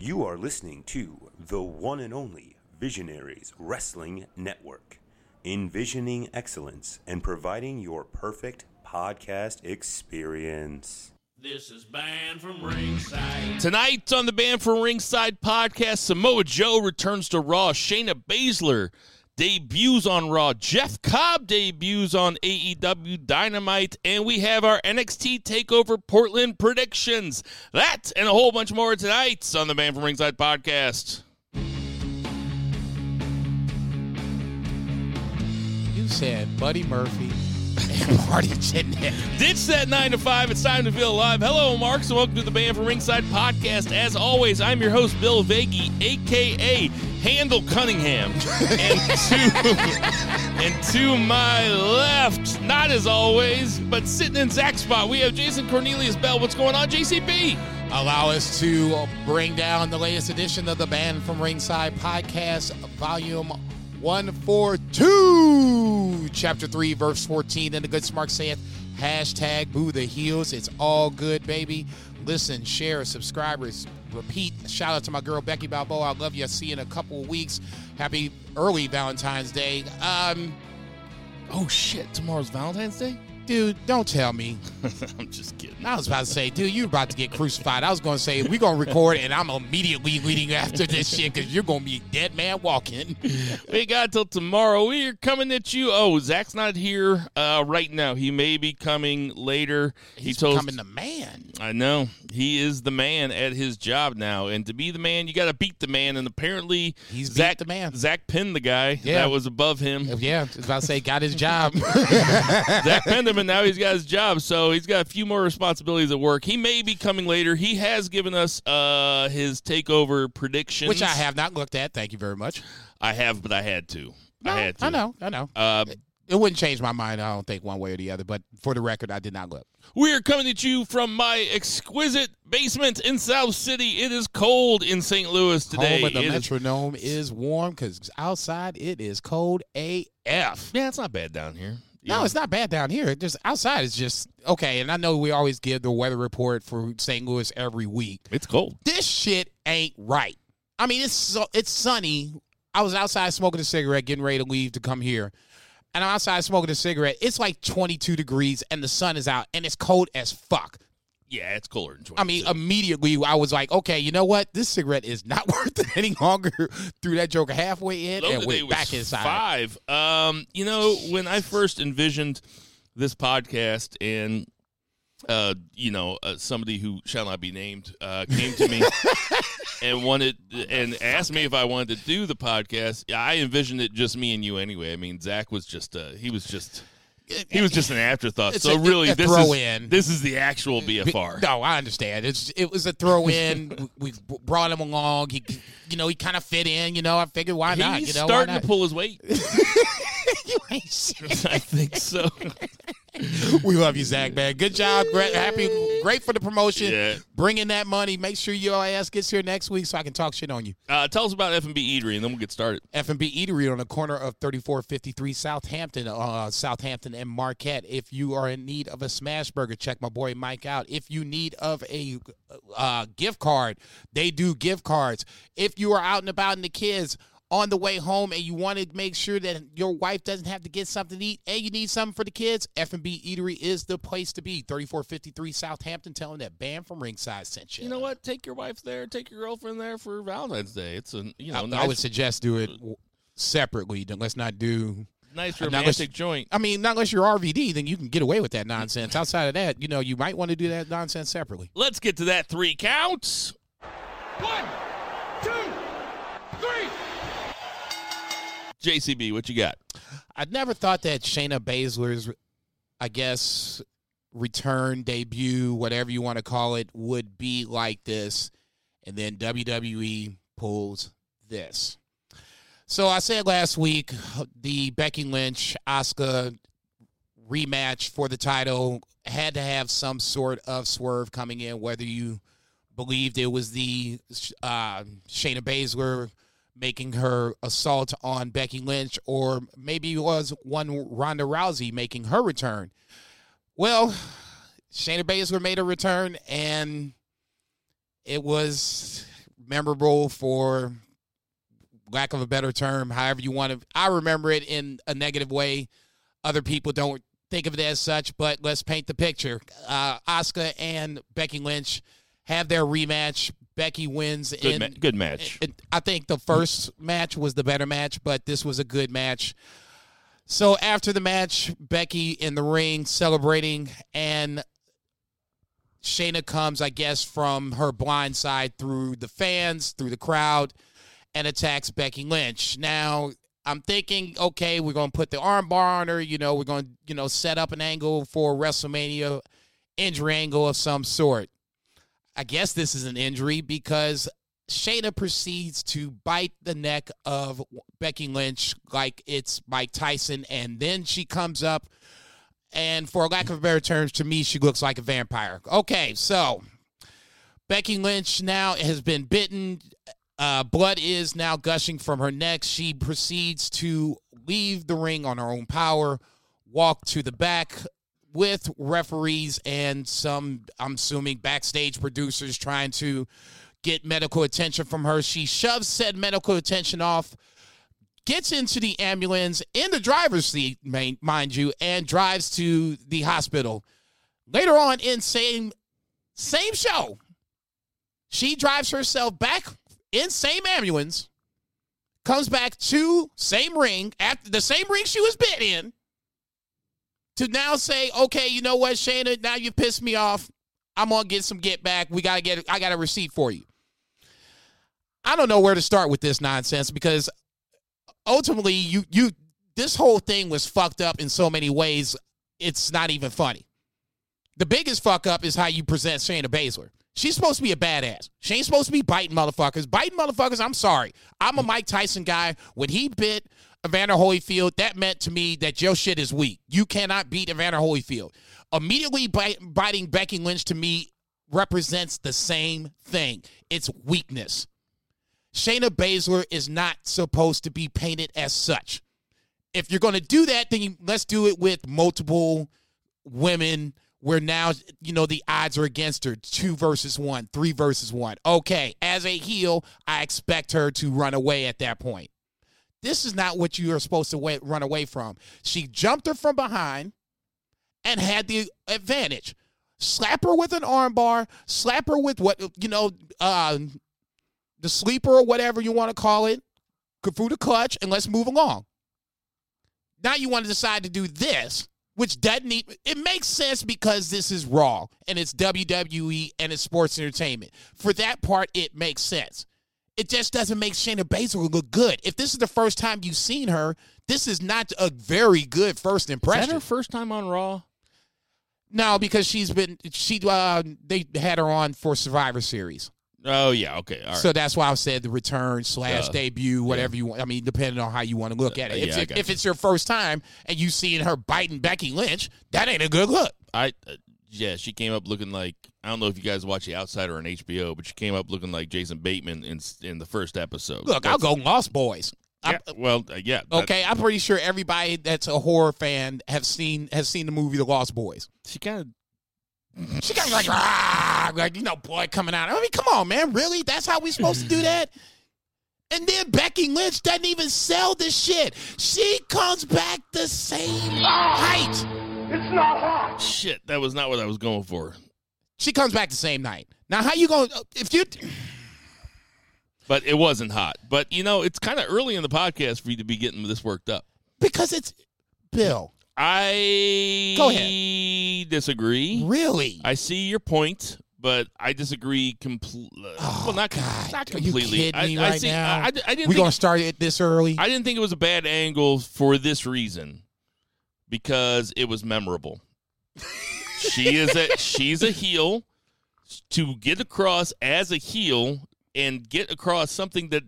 You are listening to the one and only Visionaries Wrestling Network, envisioning excellence and providing your perfect podcast experience. This is Banned from Ringside. Tonight on the Banned from Ringside podcast, Samoa Joe returns to Raw. Shayna Baszler debuts on Raw. Jeff Cobb debuts on AEW Dynamite. And we have our NXT TakeOver Portland predictions. That and a whole bunch more tonight on the Banned from Ringside podcast. You said Buddy Murphy. Marty Jannetty. Ditch that 9 to 5. It's time to feel alive. Hello, Marks, and welcome to the Band from Ringside podcast. As always, I'm your host, Bill Vagey, a.k.a. Handel Cunningham. and to my left, not as always, but sitting in Zach's spot, we have Jason Cornelius Bell. What's going on, JCB? Allow us to bring down the latest edition of the Band from Ringside podcast, volume 142, chapter 3, verse 14. And the good smart saith, hashtag boo the heels. It's all good, baby. Listen, share, subscribers, repeat. Shout out to my girl, Becky Balboa. I love you. See you in a couple of weeks. Happy early Valentine's Day. Oh, shit. Tomorrow's Valentine's Day? Dude, don't tell me. I'm just kidding. I was about to say, dude, you're about to get crucified. I was going to say, we're going to record, and I'm immediately leading after this shit because you're going to be a dead man walking. We got till tomorrow. We are coming at you. Oh, Zach's not here right now. He may be coming later. He's becoming the man. I know. He is the man at his job now. And to be the man, you got to beat the man. And apparently, Zach beat the man. Zach pinned the guy that was above him. Yeah, I was about to say, got his job. Zach pinned him. And now he's got his job, so he's got a few more responsibilities at work. He may be coming later. He has given us his takeover predictions, which I have not looked at. Thank you very much. I have, but I had to. No, I had to. I know. It wouldn't change my mind, I don't think, one way or the other, but for the record, I did not look. We are coming at you from my exquisite basement in South City. It is cold in St. Louis today. Home of the metronome is warm because outside it is cold AF. Yeah, it's not bad down here. No, it's not bad down here. Just outside is just okay. And I know we always give the weather report for St. Louis every week. It's cold. This shit ain't right. I mean, it's sunny. I was outside smoking a cigarette, getting ready to leave to come here. And I'm outside smoking a cigarette. It's like 22 degrees and the sun is out and it's cold as fuck. Yeah, it's cooler than 22. I mean, immediately I was like, okay, you know what? This cigarette is not worth it any longer. Threw that joker halfway in and went back inside. 5. You know, when I first envisioned this podcast and, somebody who shall not be named came to me and asked me if I wanted to do the podcast, I envisioned it just me and you anyway. I mean, Zach was just he was just an afterthought. It's so really, this is the actual BFR. No, I understand. It was a throw-in. We brought him along. He kind of fit in. I figured, why not? He's starting to pull his weight. You ain't shit. I think so. We love you, Zach, man. Good job. Great for the promotion. Yeah. Bring in that money. Make sure your ass gets here next week so I can talk shit on you. Tell us about F&B Eatery, and then we'll get started. F&B Eatery on the corner of 3453 Southampton and Marquette. If you are in need of a smash burger, check my boy Mike out. If you need of a gift card, they do gift cards. If you are out and about in the kids, on the way home, and you want to make sure that your wife doesn't have to get something to eat, and you need something for the kids, F&B Eatery is the place to be. 3453 Southampton, tell them that Bam from Ringside sent you. You know what? Take your wife there. Take your girlfriend there for Valentine's Day. It's a nice, I would suggest do it separately. Let's not do nice romantic joint. I mean, not unless you're RVD, then you can get away with that nonsense. Outside of that, you might want to do that nonsense separately. Let's get to that 3 counts. 1, 2, 3. JCB, what you got? I never thought that Shayna Baszler's, I guess, return, debut, whatever you want to call it, would be like this. And then WWE pulls this. So I said last week, the Becky Lynch, Asuka rematch for the title had to have some sort of swerve coming in, whether you believed it was the Shayna Baszler making her assault on Becky Lynch, or maybe it was one Ronda Rousey making her return. Well, Shayna Baszler made a return, and it was memorable for lack of a better term, however you want to. I remember it in a negative way. Other people don't think of it as such, but let's paint the picture. Asuka and Becky Lynch have their rematch. Becky wins. Good match. I think the first match was the better match, but this was a good match. So after the match, Becky in the ring celebrating, and Shayna comes, I guess, from her blind side through the fans, through the crowd, and attacks Becky Lynch. Now, I'm thinking, okay, we're going to put the arm bar on her. You know, we're going to, you know, set up an angle for WrestleMania, injury angle of some sort. I guess this is an injury because Shayna proceeds to bite the neck of Becky Lynch like it's Mike Tyson, and then she comes up, and for lack of better terms, to me, she looks like a vampire. Okay, so Becky Lynch now has been bitten. Blood is now gushing from her neck. She proceeds to leave the ring on her own power, walk to the back with referees and some, I'm assuming, backstage producers trying to get medical attention from her. She shoves said medical attention off, gets into the ambulance in the driver's seat, mind you, and drives to the hospital. Later on in same show, she drives herself back in same ambulance, comes back to same ring, after the same ring she was bit in, to now say, okay, you know what, Shayna, now you pissed me off. I'm going to get some get back. I got a receipt for you. I don't know where to start with this nonsense because ultimately this whole thing was fucked up in so many ways, it's not even funny. The biggest fuck up is how you present Shayna Baszler. She's supposed to be a badass. She ain't supposed to be biting motherfuckers. I'm sorry. I'm a Mike Tyson guy. When he bit Evander Holyfield, that meant to me that your shit is weak. You cannot beat Evander Holyfield. Immediately biting Becky Lynch to me represents the same thing. It's weakness. Shayna Baszler is not supposed to be painted as such. If you're going to do that, then let's do it with multiple women where now, you know, the odds are against her. 2 versus 1, 3 versus 1. Okay, as a heel, I expect her to run away at that point. This is not what you are supposed to run away from. She jumped her from behind and had the advantage. Slap her with an arm bar, slap her with what, you know, the sleeper or whatever you want to call it, through the clutch, and let's move along. Now you want to decide to do this, which doesn't even, it makes sense because this is Raw and it's WWE and it's sports entertainment. For that part, it makes sense. It just doesn't make Shayna Baszler look good. If this is the first time you've seen her, this is not a very good first impression. Is that her first time on Raw? No, because they had her on for Survivor Series. Oh, yeah, okay. All right. So that's why I said the return / debut, whatever you want. I mean, depending on how you want to look at it. If it's your first time and you seeing her biting Becky Lynch, that ain't a good look. She came up looking like, I don't know if you guys watch The Outsider on HBO, but she came up looking like Jason Bateman in the first episode. Look, I'll go Lost Boys. Yeah, yeah. Okay, I'm pretty sure everybody that's a horror fan has seen the movie The Lost Boys. She kind of like, you know, boy coming out. I mean, come on, man. Really? That's how we supposed to do that? And then Becky Lynch doesn't even sell this shit. She comes back the same night. It's not hot. Shit, that was not what I was going for. She comes back the same night. Now, how you going to, if you... But it wasn't hot. But, you know, it's kind of early in the podcast for you to be getting this worked up. Because it's... Bill. Go ahead. Disagree. Really? I see your point, but I disagree completely. Oh, well, not completely. Are you kidding me right now? We're going to start it this early? I didn't think it was a bad angle for this reason, because it was memorable. She's a heel. To get across as a heel and get across something that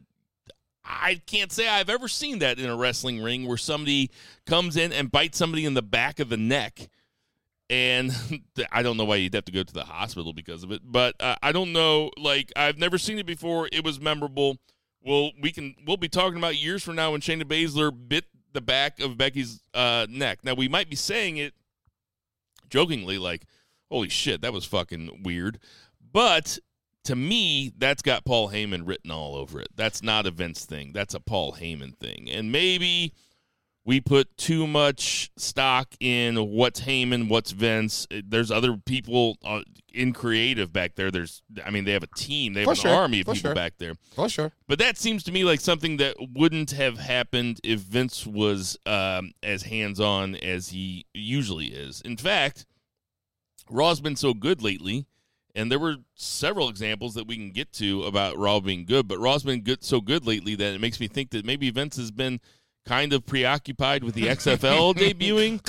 I can't say I've ever seen that in a wrestling ring, where somebody comes in and bites somebody in the back of the neck. And I don't know why you'd have to go to the hospital because of it, but I don't know. Like, I've never seen it before. It was memorable. Well, we'll be talking about years from now when Shayna Baszler bit the back of Becky's neck. Now, we might be saying it jokingly like, holy shit, that was fucking weird. But to me, that's got Paul Heyman written all over it. That's not a Vince thing. That's a Paul Heyman thing. And maybe we put too much stock in what's Heyman, what's Vince. There's other people in creative back there. They have a team. They have an army of people back there. For sure. But that seems to me like something that wouldn't have happened if Vince was as hands-on as he usually is. In fact, Raw's been so good lately, and there were several examples that we can get to about Raw being good, but Raw's been so good lately that it makes me think that maybe Vince has been kind of preoccupied with the XFL debuting.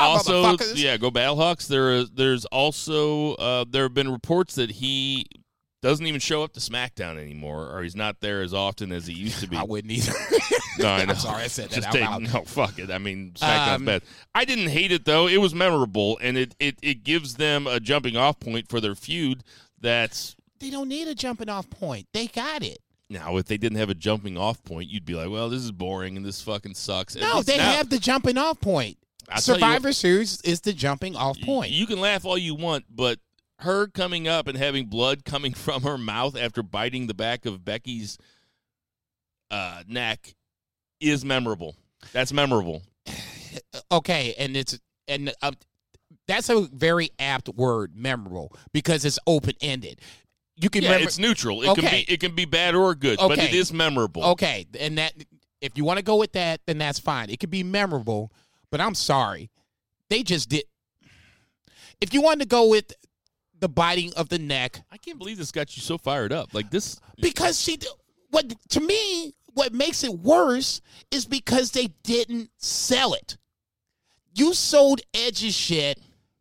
Also, go Battlehawks. There's also there have been reports that he doesn't even show up to SmackDown anymore, or he's not there as often as he used to be. I wouldn't either. No, I know. I'm sorry I said that out loud. No, fuck it. SmackDown's bad. I didn't hate it, though. It was memorable, and it gives them a jumping-off point for their feud that's... They don't need a jumping-off point. They got it. Now, if they didn't have a jumping-off point, you'd be like, well, this is boring, and this fucking sucks. No, they have the jumping-off point. Survivor Series is the jumping-off point. You can laugh all you want, but... Her coming up and having blood coming from her mouth after biting the back of Becky's neck is memorable. That's memorable. Okay, and that's a very apt word, memorable, because it's open-ended. You can remember, it's neutral. It can be bad or good, but it is memorable. Okay, and that if you want to go with that, then that's fine. It could be memorable, but I'm sorry, they just did. If you wanted to go with the biting of the neck. I can't believe this got you so fired up. Like this. Because to me, what makes it worse is because they didn't sell it. You sold Edge's shit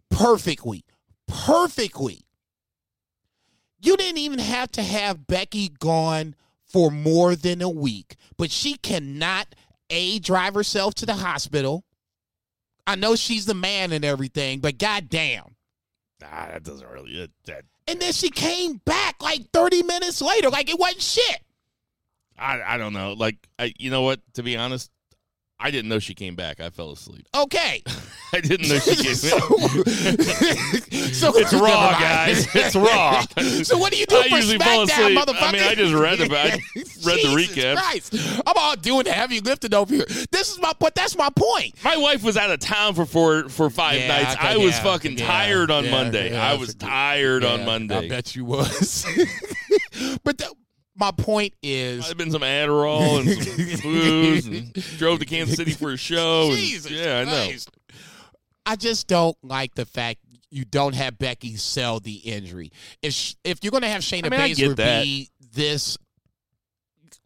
perfectly. Perfectly. You didn't even have to have Becky gone for more than a week, but she cannot, A, drive herself to the hospital. I know she's the man and everything, but goddamn. Nah, that doesn't really... And then she came back like 30 minutes later. Like, it wasn't shit. I don't know. You know what? To be honest, I didn't know she came back. I fell asleep. Okay. I didn't know she came back. So it's Raw, guys. It's Raw. So what do you do for SmackDown, motherfucker? I just read about it. Read the recap. Christ. I'm all doing the heavy lifting over here. That's my point. My wife was out of town for five nights. Okay, I was fucking tired on Monday. I was tired on Monday. I bet you was. But my point is... I've been some Adderall and some booze and drove to Kansas City for a show. Jesus Christ. I know. I just don't like the fact you don't have Becky sell the injury. If you're going to have Shayna Baszler be this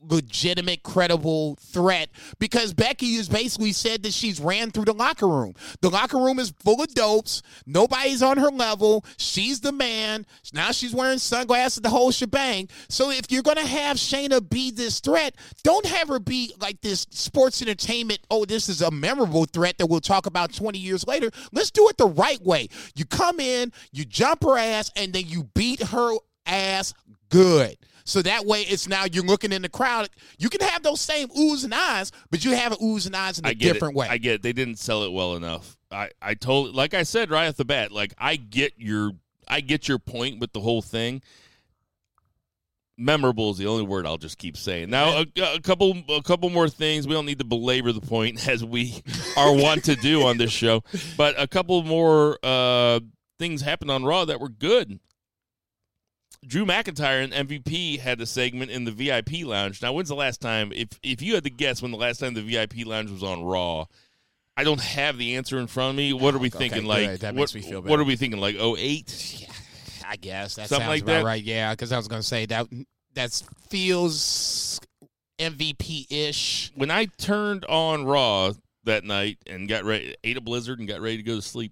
legitimate, credible threat, because Becky has basically said that she's ran through the locker room. The locker room is full of dopes. Nobody's on her level. She's the man. Now she's wearing sunglasses, the whole shebang. So if you're going to have Shayna be this threat, don't have her be like this sports entertainment, oh, this is a memorable threat that we'll talk about 20 years later. Let's do it the right way. You come in, you jump her ass, and then you beat her ass good. So that way, it's now you're looking in the crowd. You can have those same oohs and ahs, but you have an oohs and ahs in a different way. I get it. They didn't sell it well enough. I told, like I said right off the bat, like I get your point with the whole thing. Memorable is the only word I'll just keep saying. Now, a couple more things. We don't need to belabor the point as we are wont to do on this show, but a couple more things happened on Raw that were good. Drew McIntyre and MVP had a segment in the VIP lounge. Now, when's the last time, if you had to guess when the last time the VIP lounge was on Raw, I don't have the answer in front of me. What are we thinking? That makes me feel better. What are we thinking? Like 08? Yeah, I guess. That something sounds like that. Right. Yeah, because I was going to say that feels MVP-ish. When I turned on Raw that night and got ready, ate a blizzard and got ready to go to sleep,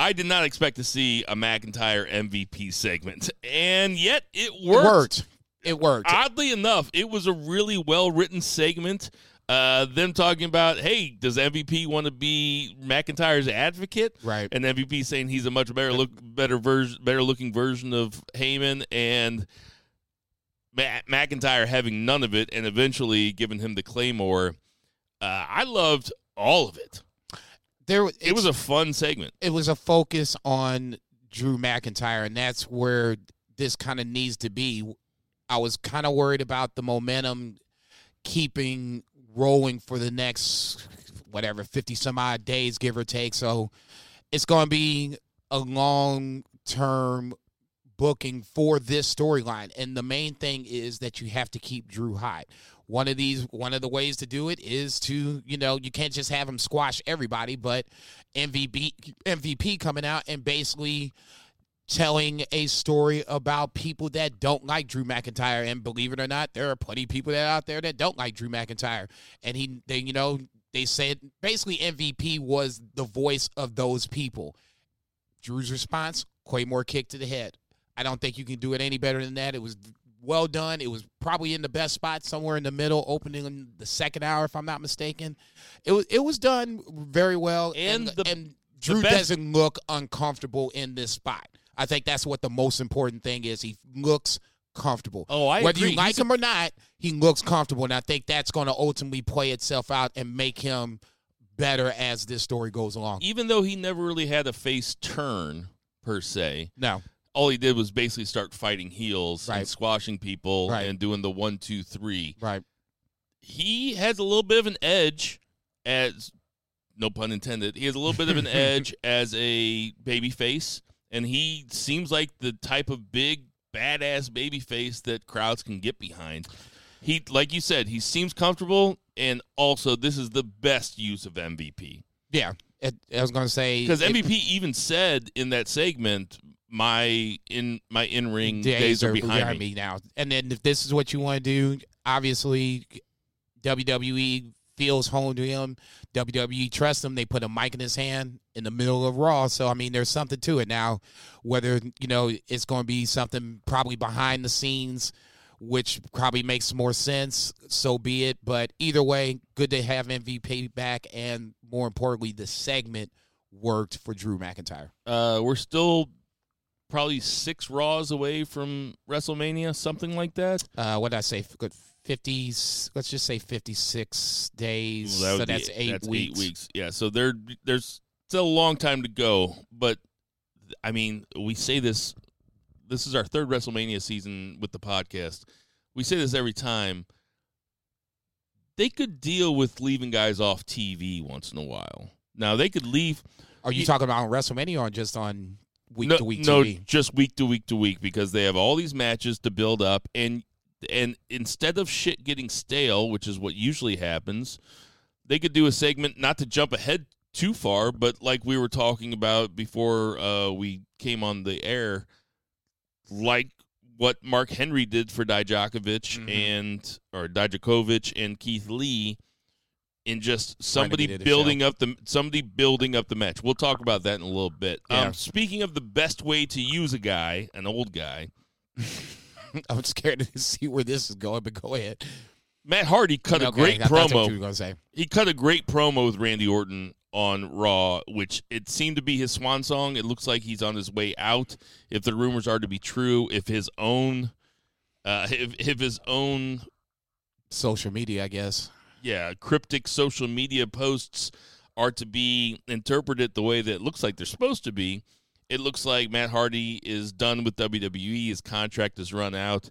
I did not expect to see a McIntyre MVP segment, and yet it worked. It worked. Oddly enough, it was a really well-written segment. Them talking about, hey, does MVP want to be McIntyre's advocate? Right. And MVP saying he's a much better-looking version of Heyman, and McIntyre having none of it, and eventually giving him the Claymore. I loved all of it. It was a fun segment. It was a focus on Drew McIntyre, and that's where this kind of needs to be. I was kind of worried about the momentum keeping rolling for the next, whatever, 50-some-odd days, give or take. So it's going to be a long-term booking for this storyline. And the main thing is that you have to keep Drew hot. One of the ways to do it is to, you can't just have him squash everybody, but MVP coming out and basically telling a story about people that don't like Drew McIntyre. And believe it or not, there are plenty of people that are out there that don't like Drew McIntyre. And they said basically MVP was the voice of those people. Drew's response, Claymore kick to the head. I don't think you can do it any better than that. It was well done. It was probably in the best spot, somewhere in the middle, opening the second hour, if I'm not mistaken. It was done very well, and Drew doesn't look uncomfortable in this spot. I think that's what the most important thing is. He looks comfortable. Oh, I agree. Whether you like him or not, he looks comfortable, and I think that's going to ultimately play itself out and make him better as this story goes along. Even though he never really had a face turn, per se. No. All he did was basically start fighting heels and squashing people and doing the 1, 2, 3. Right. He has a little bit of an edge as, no pun intended, he has a little bit of an edge as a babyface, and he seems like the type of big, badass babyface that crowds can get behind. He, like you said, he seems comfortable, and also this is the best use of MVP. Yeah, I was going to say, because MVP even said in that segment, my in-ring days are behind me now. And then if this is what you want to do, obviously WWE feels home to him. WWE trusts him. They put a mic in his hand in the middle of Raw. So, I mean, there's something to it now. Whether, it's going to be something probably behind the scenes, which probably makes more sense, so be it. But either way, good to have MVP back, and more importantly, the segment worked for Drew McIntyre. We're still probably 6 Raws away from WrestleMania, something like that. What did I say? Good 50. Let's just say 56 days. Well, that's 8 weeks. 8 weeks. Yeah. So there's still a long time to go. But I mean, we say this. This is our 3rd WrestleMania season with the podcast. We say this every time. They could deal with leaving guys off TV once in a while. Now, they could leave. Are you talking about on WrestleMania or just on week-to-week TV? No, just week-to-week, because they have all these matches to build up. And instead of shit getting stale, which is what usually happens, they could do a segment, not to jump ahead too far, but like we were talking about before we came on the air, like what Mark Henry did for Dijakovic or Dijakovic and Keith Lee, in just somebody building up the match. We'll talk about that in a little bit. Yeah. Speaking of the best way to use a guy, an old guy, I'm scared to see where this is going, but go ahead. Matt Hardy cut a great promo. That's what you were going to say. He cut a great promo with Randy Orton on Raw, which it seemed to be his swan song. It looks like he's on his way out, if the rumors are to be true, if his own social media, I guess. Yeah, cryptic social media posts are to be interpreted the way that it looks like they're supposed to be. It looks like Matt Hardy is done with WWE. His contract is run out.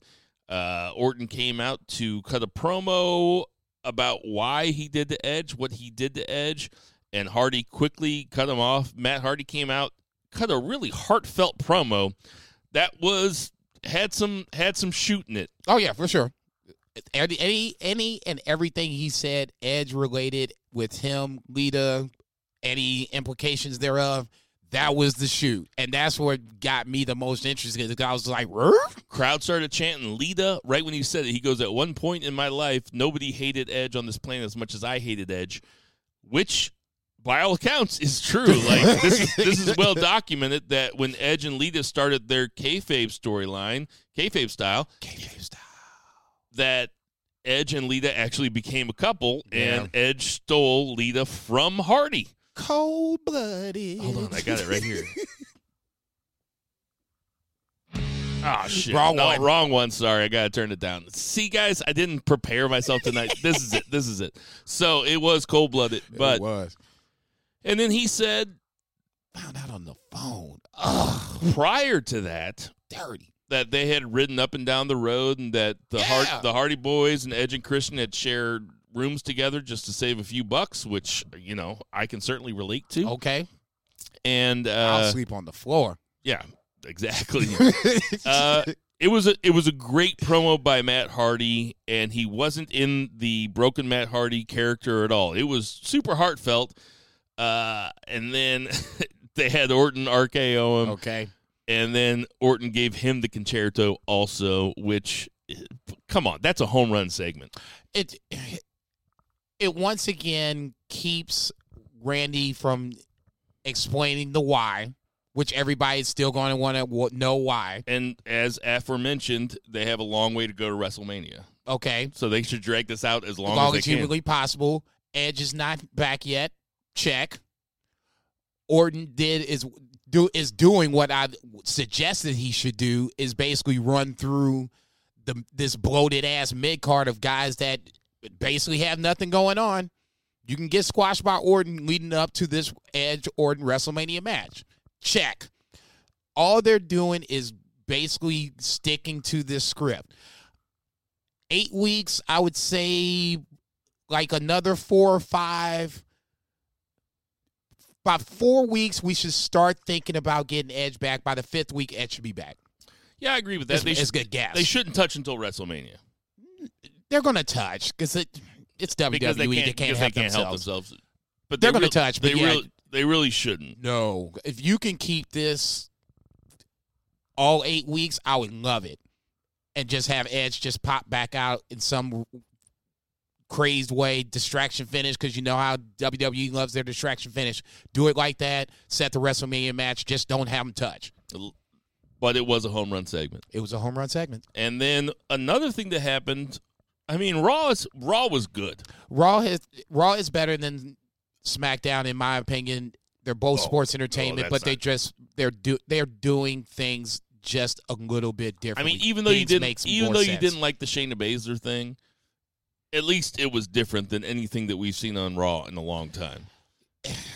Orton came out to cut a promo about why he did to Edge, what he did to Edge, and Hardy quickly cut him off. Matt Hardy came out, cut a really heartfelt promo that had some shoot in it. Oh, yeah, for sure. Any and everything he said, Edge-related with him, Lita, any implications thereof, that was the shoot. And that's what got me the most interested, because I was like, Rrr? Crowd started chanting Lita right when he said it. He goes, at one point in my life, nobody hated Edge on this planet as much as I hated Edge, which, by all accounts, is true. Like, this is well documented that when Edge and Lita started their kayfabe storyline, kayfabe style, that Edge and Lita actually became a couple, and Edge stole Lita from Hardy. Cold-blooded. Hold on, I got it right here. Ah, oh, shit. Wrong one. Sorry, I got to turn it down. See, guys, I didn't prepare myself tonight. This is it. So it was cold-blooded. It was. And then he said, found out on the phone. Prior to that. Dirty. that they had ridden up and down the road, and that the Hardy Boys and Edge and Christian had shared rooms together just to save a few bucks, which, you know, I can certainly relate to. Okay. And I'll sleep on the floor. Yeah, exactly. It was a great promo by Matt Hardy, and he wasn't in the broken Matt Hardy character at all. It was super heartfelt. And then they had Orton RKO him. Okay. And then Orton gave him the concerto also, which, come on, that's a home run segment. It once again keeps Randy from explaining the why, which everybody's still going to want to know why. And as aforementioned, they have a long way to go to WrestleMania. Okay. So they should drag this out as long as they can. Humanly possible. Edge is not back yet. Check. Orton is doing what I suggested he should do, is basically run through this bloated-ass mid-card of guys that basically have nothing going on. You can get squashed by Orton leading up to this Edge-Orton WrestleMania match. Check. All they're doing is basically sticking to this script. 8 weeks, I would say like another 4 or 5. By 4 weeks, we should start thinking about getting Edge back. By the 5th week, Edge should be back. Yeah, I agree with that. It's good gas. They shouldn't touch until WrestleMania. They're going to touch because it's WWE. Because they can't help themselves. But they're going to touch. But they really shouldn't. No. If you can keep this all 8 weeks, I would love it. And just have Edge just pop back out in some crazed way, distraction finish, because you know how WWE loves their distraction finish. Do it like that. Set the WrestleMania match. Just don't have them touch. But it was a home run segment. It was a home run segment. And then another thing that happened, I mean, Raw was good. Raw is better than SmackDown, in my opinion. They're both sports entertainment, but they're doing things just a little bit differently. I mean, even though you didn't like the Shayna Baszler thing, at least it was different than anything that we've seen on Raw in a long time.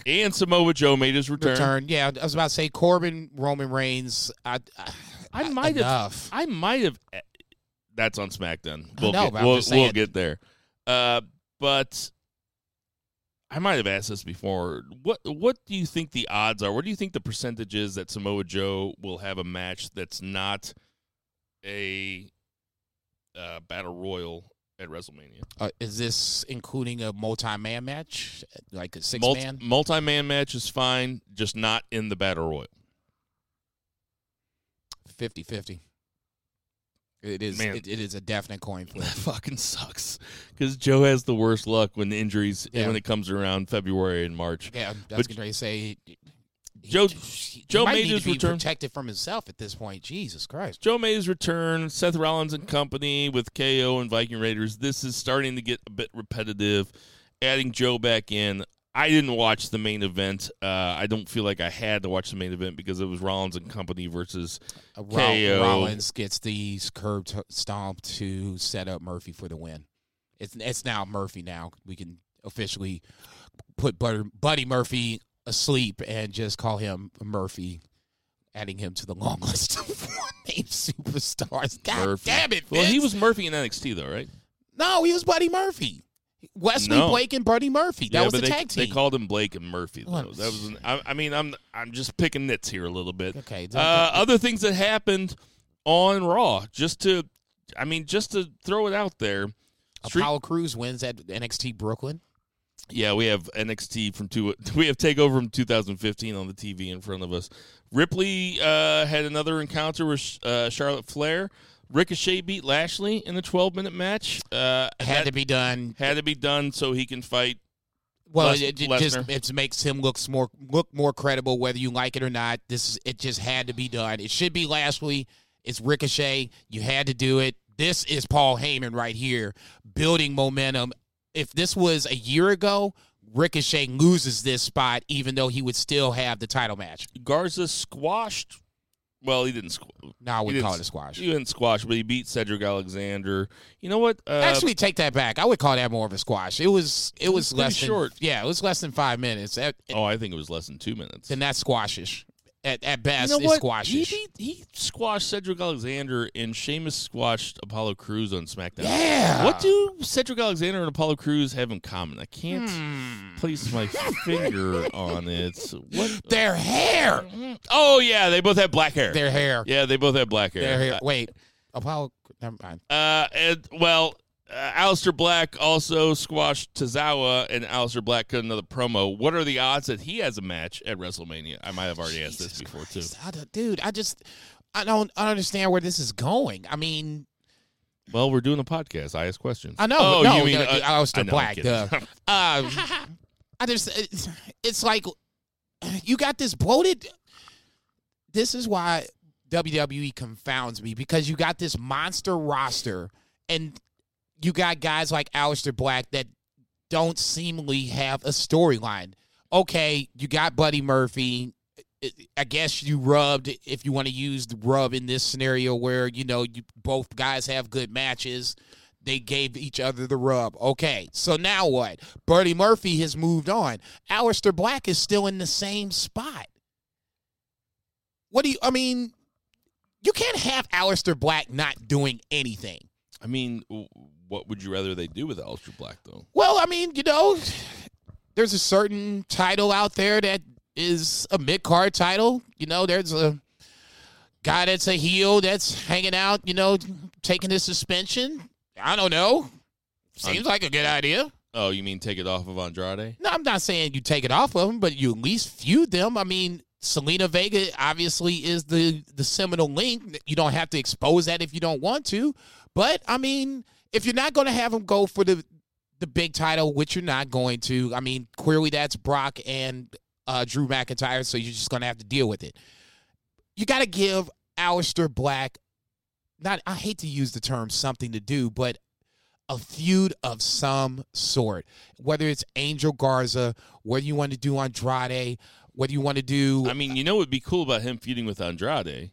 And Samoa Joe made his return. Yeah, I was about to say Corbin, Roman Reigns. I might have. That's on SmackDown. We'll get there. But I might have asked this before. What do you think the odds are? What do you think the percentage is that Samoa Joe will have a match that's not a battle royal at WrestleMania? Is this including a multi-man match, like a six-man? Multi-man match is fine, just not in the Battle Royal. 50-50. It is a definite coin flip. That fucking sucks, because Joe has the worst luck when the injuries, when it comes around February and March. Yeah, that's what they say. Joe made his return. Protected from himself at this point. Jesus Christ. Joe made his return. Seth Rollins and company with KO and Viking Raiders. This is starting to get a bit repetitive. Adding Joe back in. I didn't watch the main event. I don't feel like I had to watch the main event because it was Rollins and company versus KO. Rollins gets the curb stomp to set up Murphy for the win. It's now Murphy now. We can officially put Buddy Murphy asleep and just call him Murphy, adding him to the long list of named superstars. God Murphy. Damn it, Vince. Well, he was Murphy in NXT, though, right? No, he was Buddy Murphy. Blake and Buddy Murphy. That was the tag team. They called him Blake and Murphy, though. That was. I'm just picking nits here a little bit. Okay. Other things that happened on Raw, just to throw it out there. Apollo Crews wins at NXT Brooklyn. Yeah, we have NXT TakeOver from 2015 on the TV in front of us. Ripley had another encounter with Charlotte Flair. Ricochet beat Lashley in a 12-minute match. Had to be done so he can fight. Well, it makes him look more credible, whether you like it or not. It just had to be done. It should be Lashley. It's Ricochet. You had to do it. This is Paul Heyman right here, building momentum. If this was a year ago, Ricochet loses this spot, even though he would still have the title match. Garza squashed. Well, he didn't squash. No, I wouldn't call it a squash. He didn't squash, but he beat Cedric Alexander. You know what? Actually, take that back. I would call that more of a squash. It was less than short. Yeah, it was less than 5 minutes. I think it was less than 2 minutes. Then that's squashish. At best, you know, it squashes. He squashed Cedric Alexander, and Sheamus squashed Apollo Crews on SmackDown. Yeah. What do Cedric Alexander and Apollo Crews have in common? I can't place my finger on it. What? Their hair. Oh, yeah. They both have black hair. Their hair. Yeah, they both have black hair. Their hair. Wait. Apollo. Never mind. Aleister Black also squashed Tozawa, and Aleister Black cut another promo. What are the odds that he has a match at WrestleMania? I might have already asked this before, Christ, too. I don't understand where this is going. I mean, well, we're doing a podcast. I ask questions. I know. Oh, no, you mean Aleister Black? I just, it's like you got this bloated. This is why WWE confounds me, because you got this monster roster and you got guys like Aleister Black that don't seemingly have a storyline. Okay, you got Buddy Murphy. I guess you rubbed, if you want to use the rub in this scenario where, you know, you both guys have good matches. They gave each other the rub. Okay, so now what? Buddy Murphy has moved on. Aleister Black is still in the same spot. What do you, I mean, you can't have Aleister Black not doing anything. I mean, what would you rather they do with Aleister Black, though? Well, I mean, you know, there's a certain title out there that is a mid-card title. You know, there's a guy that's a heel that's hanging out, you know, taking his suspension. I don't know. Seems like a good idea. Oh, you mean take it off of Andrade? No, I'm not saying you take it off of him, but you at least feud them. I mean, Zelina Vega obviously is the seminal link. You don't have to expose that if you don't want to. But, I mean, if you're not going to have him go for the big title, which you're not going to, I mean, clearly that's Brock and Drew McIntyre, so you're just going to have to deal with it. You got to give Aleister Black, I hate to use the term something to do, but a feud of some sort, whether it's Angel Garza, whether you want to do Andrade, whether you want to do... I mean, you know what would be cool about him feuding with Andrade?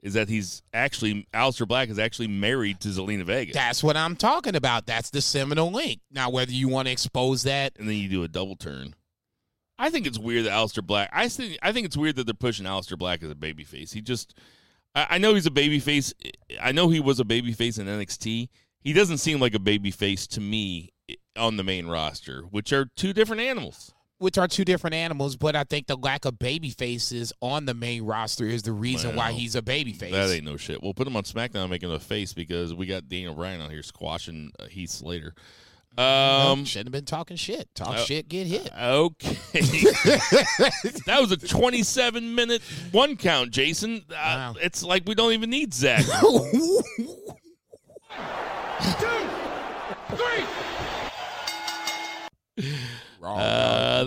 Is that Aleister Black is actually married to Zelina Vega. That's what I'm talking about. That's the seminal link. Now, whether you want to expose that. And then you do a double turn. I think it's weird that Aleister Black. I think it's weird that they're pushing Aleister Black as a babyface. He just, I know he's a babyface. I know he was a babyface in NXT. He doesn't seem like a babyface to me on the main roster, which are two different animals. But I think the lack of baby faces on the main roster is the reason why he's a baby face. That ain't no shit. We'll put him on SmackDown and make him a face because we got Daniel Bryan on here squashing Heath Slater. Shouldn't have been talking shit. Talk shit, get hit. Okay. That was a 27-minute one count, Jason. Wow. It's like we don't even need Zach. 1, 2, 3 Wrong.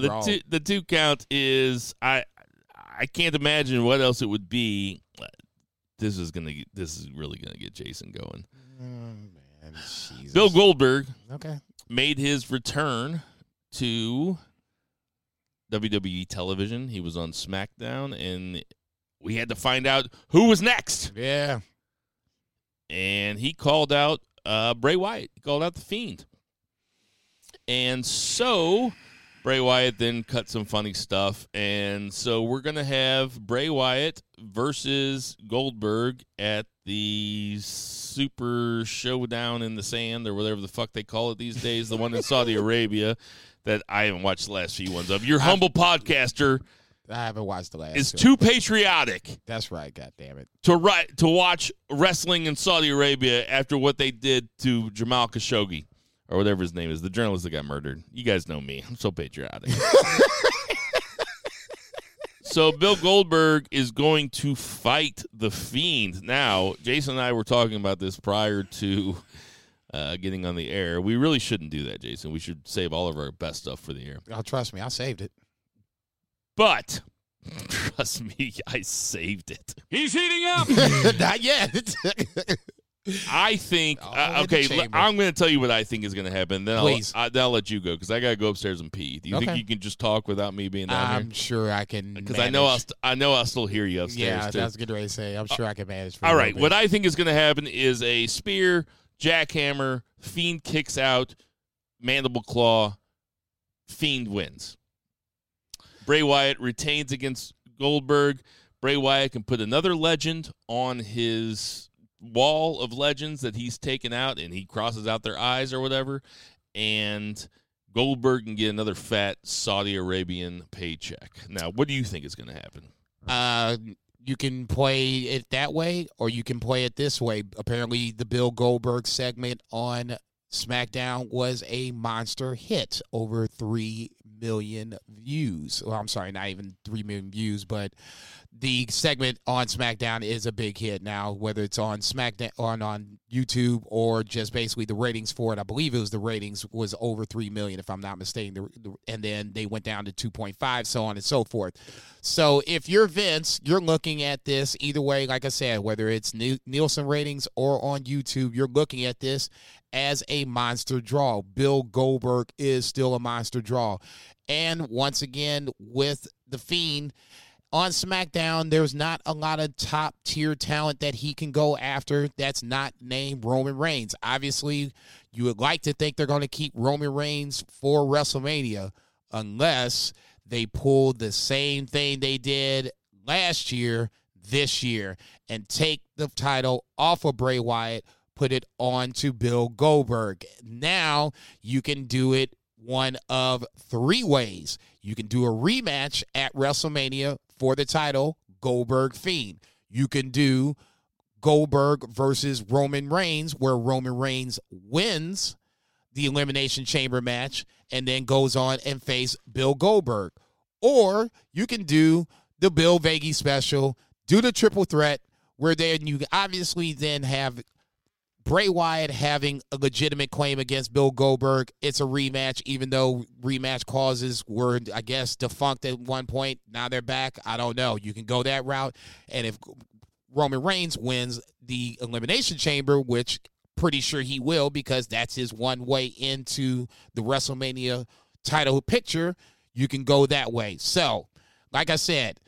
The two count is I can't imagine what else it would be. This is really gonna get Jason going. Oh, man, Jesus. Bill Goldberg made his return to WWE television. He was on SmackDown, and we had to find out who was next. Yeah, and he called out Bray Wyatt. He called out the Fiend. And so Bray Wyatt then cut some funny stuff. And so we're going to have Bray Wyatt versus Goldberg at the Super Showdown in the Sand or whatever the fuck they call it these days, the one in Saudi Arabia that I haven't watched the last few ones of. Your humble podcaster. I haven't watched the last. It's too patriotic. That's right. God damn it. To watch wrestling in Saudi Arabia after what they did to Jamal Khashoggi. Or whatever his name is, the journalist that got murdered. You guys know me. I'm so patriotic. So Bill Goldberg is going to fight the Fiend. Now, Jason and I were talking about this prior to getting on the air. We really shouldn't do that, Jason. We should save all of our best stuff for the air. Oh, trust me, I saved it. But... Trust me, I saved it. He's heating up! Not yet. I think, I'm going to tell you what I think is going to happen. Then I'll let you go because I got to go upstairs and pee. Do you think you can just talk without me being down here? I'm sure I can. Because I know I'll still hear you upstairs. Yeah, that's a good way to say. I'm sure I can manage. For all right. What I think is going to happen is a spear, jackhammer, Fiend kicks out, mandible claw, Fiend wins. Bray Wyatt retains against Goldberg. Bray Wyatt can put another legend on his wall of legends that he's taken out, and he crosses out their eyes or whatever, and Goldberg can get another fat Saudi Arabian paycheck. Now, what do you think is going to happen? You can play it that way, or you can play it this way. Apparently, the Bill Goldberg segment on SmackDown was a monster hit, over 3 million views. Well, I'm sorry, not even 3 million views, but the segment on SmackDown is a big hit now, whether it's on SmackDown on YouTube or just basically the ratings for it. I believe it was the ratings was over 3 million, if I'm not mistaken, and then they went down to 2.5, so on and so forth. So if you're Vince, you're looking at this either way, like I said, whether it's Nielsen ratings or on YouTube, you're looking at this as a monster draw. Bill Goldberg is still a monster draw. And once again, with The Fiend, on SmackDown, there's not a lot of top-tier talent that he can go after that's not named Roman Reigns. Obviously, you would like to think they're going to keep Roman Reigns for WrestleMania unless they pull the same thing they did last year this year and take the title off of Bray Wyatt, put it on to Bill Goldberg. Now you can do it one of three ways. You can do a rematch at WrestleMania for the title, Goldberg Fiend. You can do Goldberg versus Roman Reigns, where Roman Reigns wins the Elimination Chamber match and then goes on and face Bill Goldberg. Or you can do the Bill Vegas special, do the triple threat, where then you obviously then have Bray Wyatt having a legitimate claim against Bill Goldberg. It's a rematch, even though rematch clauses were, I guess, defunct at one point. Now they're back. I don't know. You can go that route. And if Roman Reigns wins the Elimination Chamber, which pretty sure he will because that's his one way into the WrestleMania title picture, you can go that way. So, like I said,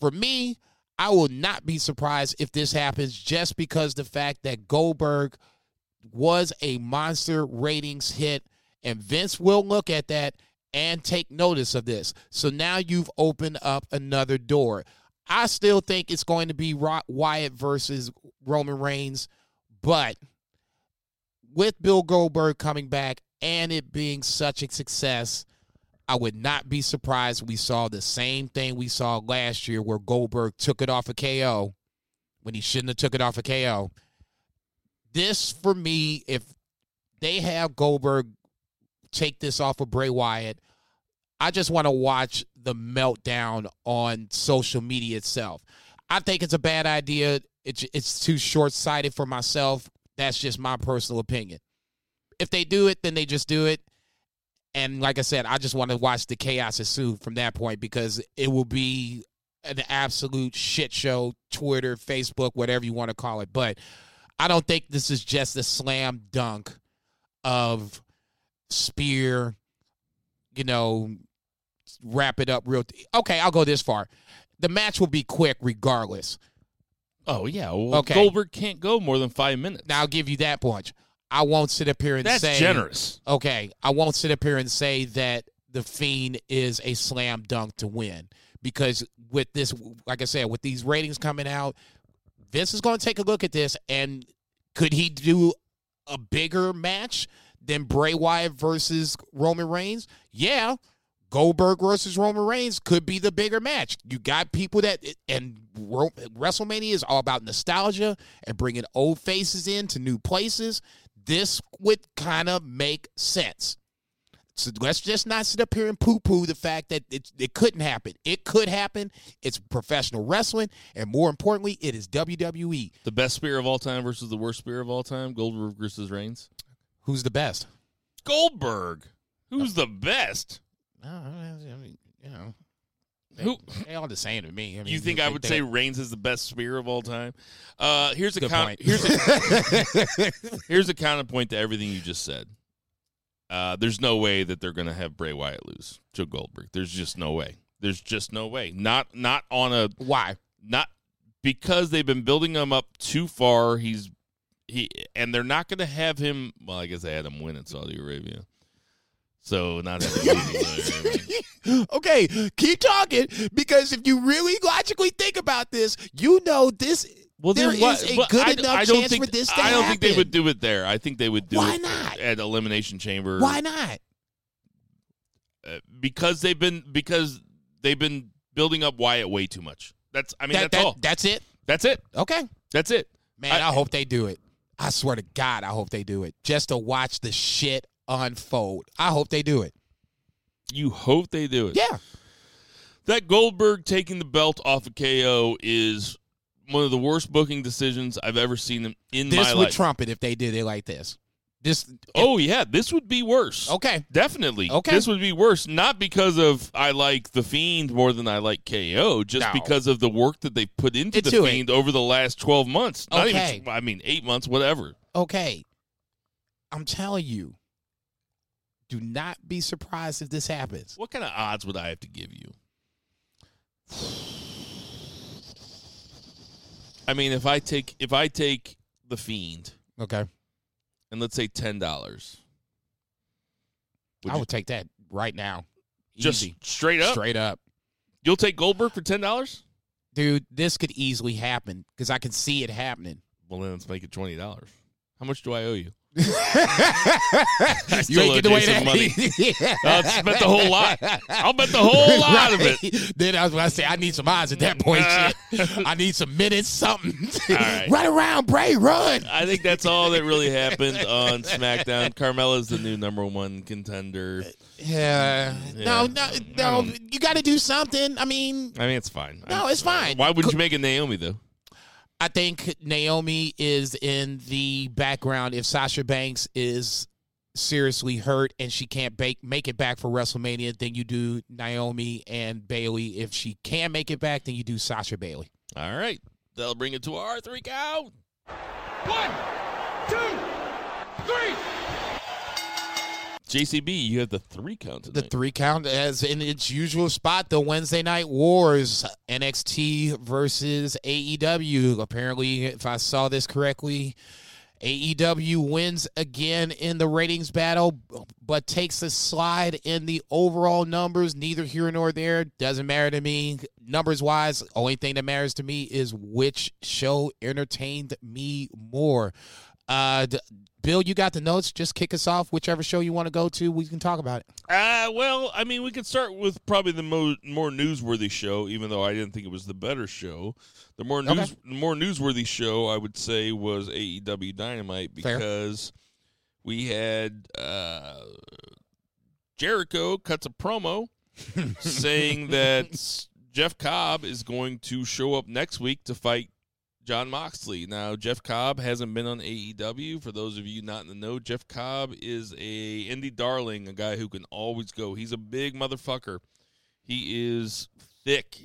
for me, I will not be surprised if this happens just because the fact that Goldberg was a monster ratings hit, and Vince will look at that and take notice of this. So now you've opened up another door. I still think it's going to be Wyatt versus Roman Reigns, but with Bill Goldberg coming back and it being such a success, I would not be surprised we saw the same thing we saw last year where Goldberg took it off of KO when he shouldn't have took it off of KO. This, for me, if they have Goldberg take this off of Bray Wyatt, I just want to watch the meltdown on social media itself. I think it's a bad idea. It's too short-sighted for myself. That's just my personal opinion. If they do it, then they just do it. And like I said, I just want to watch the chaos ensue from that point because it will be an absolute shit show, Twitter, Facebook, whatever you want to call it. But I don't think this is just a slam dunk of spear, wrap it up real. Okay, I'll go this far. The match will be quick regardless. Oh, yeah. Well, okay. Goldberg can't go more than 5 minutes. Now, I'll give you that punch. I won't sit up here and say... That's generous. Okay, I won't sit up here and say that The Fiend is a slam dunk to win because with this, like I said, with these ratings coming out, Vince is going to take a look at this, and could he do a bigger match than Bray Wyatt versus Roman Reigns? Yeah, Goldberg versus Roman Reigns could be the bigger match. You got people that, and WrestleMania is all about nostalgia and bringing old faces into new places. This would kind of make sense. So let's just not sit up here and poo-poo the fact that it couldn't happen. It could happen. It's professional wrestling, and more importantly, it is WWE. The best spear of all time versus the worst spear of all time, Goldberg versus Reigns. Who's the best? Goldberg. Who's the best? I mean. They all the same to me. I mean, you think I would say Reigns is the best spear of all time? Here's a counterpoint to everything you just said. There's no way that they're going to have Bray Wyatt lose to Goldberg. There's just no way. Not on a why? Not because they've been building him up too far. And they're not going to have him. Well, I guess they had him win in Saudi Arabia. So not that easy. Okay, keep talking, because if you really logically think about this, you know this. Well, there is a good enough chance for this to happen. I don't think they would do it there. I think they would do it at Elimination Chamber. Why not? Because they've been building up Wyatt way too much. That's all. That's it. Man, I hope they do it. I swear to God, I hope they do it. Just to watch the shit unfold. I hope they do it. You hope they do it? Yeah. That Goldberg taking the belt off of KO is one of the worst booking decisions I've ever seen in my life. This would trump it if they did it like this. This would be worse. Okay. Definitely. Okay. This would be worse, not because of I like The Fiend more than I like KO, just because of the work that they've put into The Fiend over the last 12 months. Okay. Not even, 8 months, whatever. Okay. I'm telling you, do not be surprised if this happens. What kind of odds would I have to give you? I mean, if I take The Fiend, okay, and let's say $10, I would take that right now, easy. Just straight up. You'll take Goldberg for $10, dude. This could easily happen because I can see it happening. Well, then let's make it $20. How much do I owe you? You ain't getting away that money. Yeah. I'll bet the whole lot. Right. Of it. Then I was going to say, I need some odds at that point. I need some minutes, something. Right. Run around, Bray, run. I think that's all that really happened on SmackDown. Carmella's the new #1 contender. Yeah. No. You got to do something. I mean, it's fine. It's fine. Why wouldn't you make it Naomi though? I think Naomi is in the background if Sasha Banks is seriously hurt and she can't make it back for WrestleMania. Then you do Naomi and Bayley. If she can make it back, then you do Sasha Bayley. All right. That'll bring it to our three count. 1, 2, 3. JCB, you have the three count tonight. The three count as in its usual spot, the Wednesday Night Wars, NXT versus AEW. Apparently, if I saw this correctly, AEW wins again in the ratings battle, but takes a slide in the overall numbers. Neither here nor there. Doesn't matter to me. Numbers-wise, only thing that matters to me is which show entertained me more. Bill, you got the notes. Just kick us off. Whichever show you want to go to, we can talk about it. We could start with probably the more newsworthy show, even though I didn't think it was the better show. The more newsworthy show, I would say, was AEW Dynamite because we had Jericho cuts a promo saying that Jeff Cobb is going to show up next week to fight John Moxley. Now, Jeff Cobb hasn't been on AEW. For those of you not in the know, Jeff Cobb is a indie darling, a guy who can always go. He's a big motherfucker. He is thick.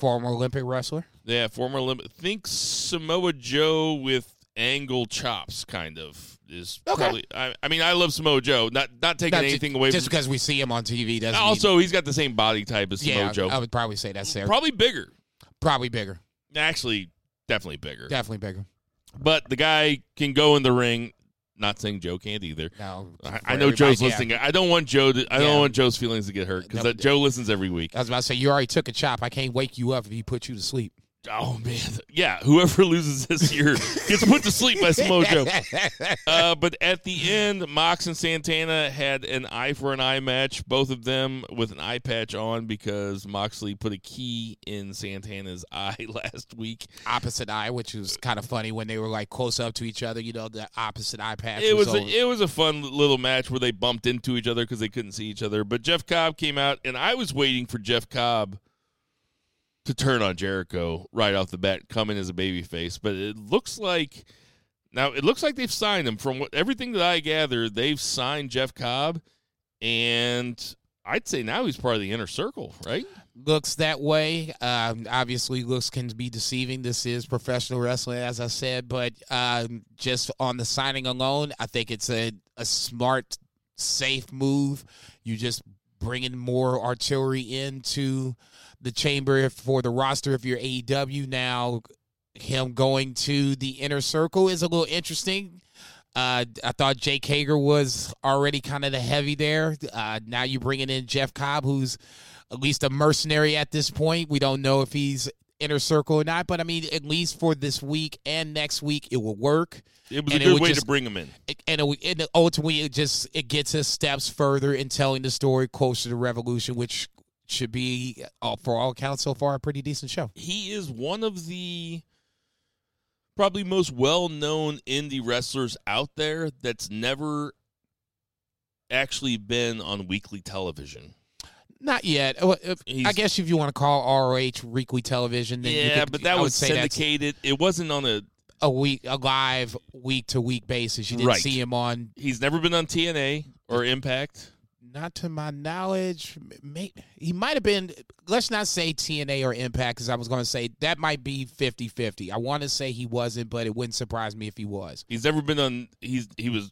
Former Olympic wrestler? Yeah, former Olympic. Think Samoa Joe with angle chops, kind of. Probably. I love Samoa Joe. Not taking anything away from him. Just because we see him on TV doesn't mean... he's got the same body type as Samoa Joe. I would probably say that's fair. Probably bigger. Actually... Definitely bigger. But the guy can go in the ring. Not saying Joe can't either. No, I know Joe's listening. I don't want don't want Joe's feelings to get hurt because Joe listens every week. I was about to say, you already took a chop. I can't wake you up if you put you to sleep. Oh, man. Yeah, whoever loses this year gets put to sleep by Samoa Joe. But at the end, Mox and Santana had an eye for an eye match, both of them with an eye patch on because Moxley put a key in Santana's eye last week. Opposite eye, which was kind of funny when they were like close up to each other, you know, the opposite eye patch. It was a fun little match where they bumped into each other because they couldn't see each other. But Jeff Cobb came out, and I was waiting for Jeff Cobb to turn on Jericho right off the bat, come in as a babyface. But it looks like they've signed him. From everything that I gather, they've signed Jeff Cobb, and I'd say now he's part of the inner circle, right? Looks that way. Obviously, looks can be deceiving. This is professional wrestling, as I said, but just on the signing alone, I think it's a smart, safe move. You just bringing more artillery into the chamber for the roster if you're AEW. Now him going to the inner circle is a little interesting. I thought Jake Hager was already kind of the heavy there. Now you're bringing in Jeff Cobb, who's at least a mercenary at this point. We don't know if he's inner circle or not, but I mean, at least for this week and next week, it will work. It was a good way to bring him in. And ultimately, it gets us steps further in telling the story closer to Revolution, which should be, for all accounts so far, a pretty decent show. He is one of the probably most well-known indie wrestlers out there that's never actually been on weekly television. Not yet. I guess if you want to call ROH weekly television, then you could, but that was syndicated. It wasn't on a live week-to-week basis. You didn't see him on. He's never been on TNA or Impact. Not to my knowledge. He might have been. Let's not say TNA or Impact, because I was going to say that might be 50-50. I want to say he wasn't, but it wouldn't surprise me if he was. He's never been on. He was